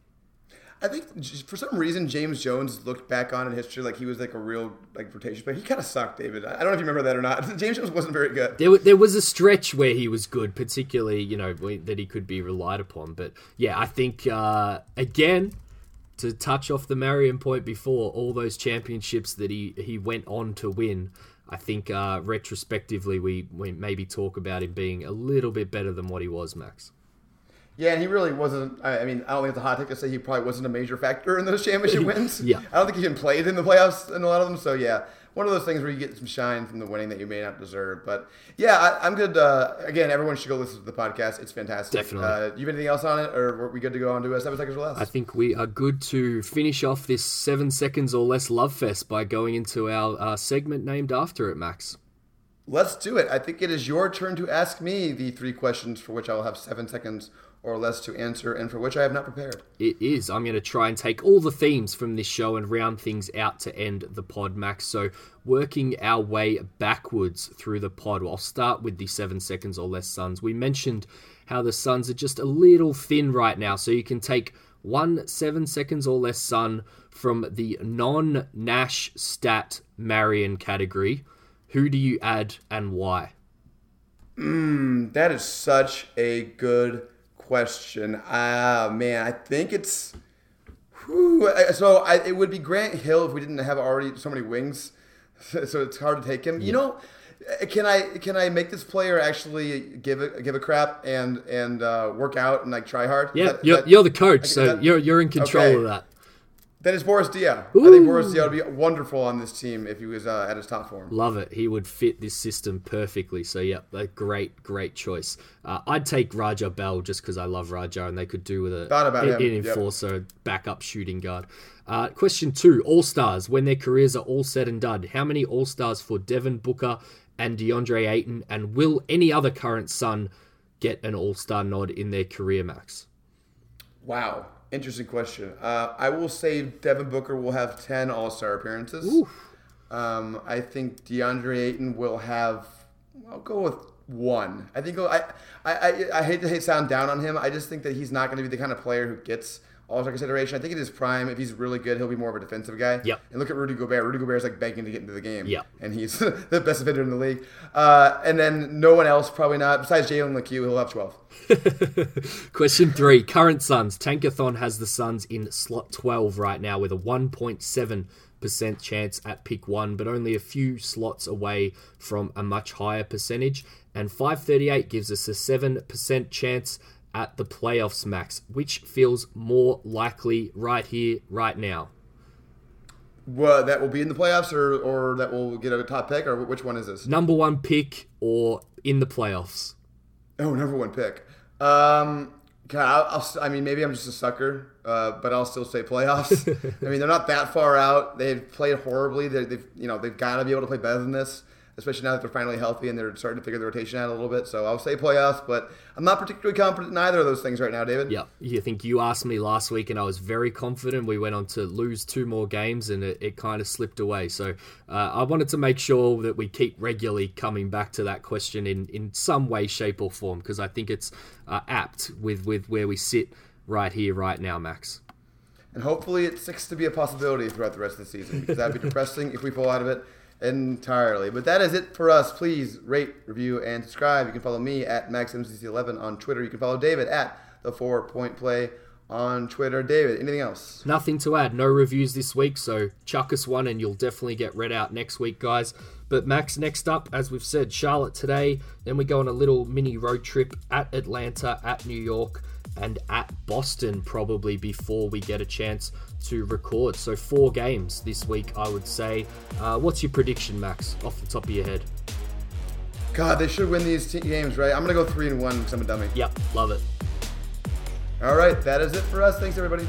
I think for some reason James Jones looked back on in history like he was like a real like rotation player. He kind of sucked, David. I don't know if you remember that or not. James Jones wasn't very good. There, there was a stretch where he was good, particularly you know that he could be relied upon. But yeah, I think uh, again. To touch off the Marion point before, all those championships that he, he went on to win, I think uh, retrospectively we, we maybe talk about him being a little bit better than what he was, Max. Yeah, and he really wasn't, I mean, I don't think it's a hot take to say he probably wasn't a major factor in those championship wins. Yeah. I don't think he even played in the playoffs in a lot of them, so yeah. One of those things where you get some shine from the winning that you may not deserve. But, yeah, I, I'm good. Uh, again, everyone should go listen to the podcast. It's fantastic. Definitely. Uh, you have anything else on it, or are we good to go on to uh, seven seconds or less? I think we are good to finish off this seven seconds or less love fest by going into our uh, segment named after it, Max. Let's do it. I think it is your turn to ask me the three questions for which I will have seven seconds or less to answer, and for which I have not prepared. It is. I'm going to try and take all the themes from this show and round things out to end the pod, Max. So working our way backwards through the pod, well, I'll start with the seven seconds or less Suns. We mentioned how the Suns are just a little thin right now, so you can take one seven seconds or less Sun from the non-Nash Stat Marion category. Who do you add and why? Mm, that is such a good question. Ah, uh, man, I think it's whew, so I, it would be Grant Hill if we didn't have already so many wings, so it's hard to take him. Yeah. You know, can I can I make this player actually give a give a crap and and uh, work out and like try hard? Yeah, that, you're, that, you're the coach, I, so that, you're you're in control okay. of that. That is Boris Diaw. Ooh. I think Boris Diaw would be wonderful on this team if he was uh, at his top form. Love it. He would fit this system perfectly. So, yeah, a great, great choice. Uh, I'd take Raja Bell just because I love Raja and they could do with a, Thought about an, him. an enforcer, yep. backup shooting guard. Uh, question two, All-Stars. When their careers are all said and done, how many All-Stars for Devin Booker and DeAndre Ayton? And will any other current Sun get an All-Star nod in their career, Max? Wow. Interesting question. Uh, I will say Devin Booker will have ten All-Star appearances. Um, I think DeAndre Ayton will have, I'll go with one. I think I, I, I, I hate to sound down on him. I just think that he's not going to be the kind of player who gets All-Star consideration. I think in his prime, if he's really good, he'll be more of a defensive guy. Yep. And look at Rudy Gobert. Rudy Gobert is like begging to get into the game. Yep. And he's the best defender in the league. Uh, and then no one else, probably not. Besides Jalen McHugh, he'll have twelve. Question three, current Suns. Tankathon has the Suns in slot twelve right now with a one point seven percent chance at pick one, but only a few slots away from a much higher percentage. And five thirty-eight gives us a seven percent chance at the playoffs, Max, which feels more likely right here, right now? What, that will be in the playoffs, or, or that will get a top pick, or which one is this? Number one pick or in the playoffs? Oh, number one pick. Um, God, I'll, I'll, I mean, maybe I'm just a sucker, uh, but I'll still say playoffs. I mean, they're not that far out. They've played horribly. They're, they've, you know, they've got to be able to play better than this, especially now that they're finally healthy and they're starting to figure the rotation out a little bit. So I'll say playoffs, but I'm not particularly confident in either of those things right now, David. Yeah, I think you asked me last week, and I was very confident. We went on to lose two more games, and it, it kind of slipped away. So uh, I wanted to make sure that we keep regularly coming back to that question in, in some way, shape, or form, because I think it's uh, apt with, with where we sit right here, right now, Max. And hopefully it sticks to be a possibility throughout the rest of the season, because that would be depressing if we pull out of it entirely. But that is it for us. Please rate, review, and subscribe. You can follow me at Max M C C eleven on Twitter. You can follow David at The Four Point Play on Twitter. David, anything else? Nothing to add. No reviews this week, so chuck us one and you'll definitely get read out next week, guys. But Max, next up, as we've said, Charlotte today. Then we go on a little mini road trip at Atlanta, at New York, and at Boston probably before we get a chance to record. So four games this week, I would say. Uh, what's your prediction, Max, off the top of your head? God, they should win these t- games, right? I'm going to go three and one because I'm a dummy. Yep, love it. All right, that is it for us. Thanks, everybody.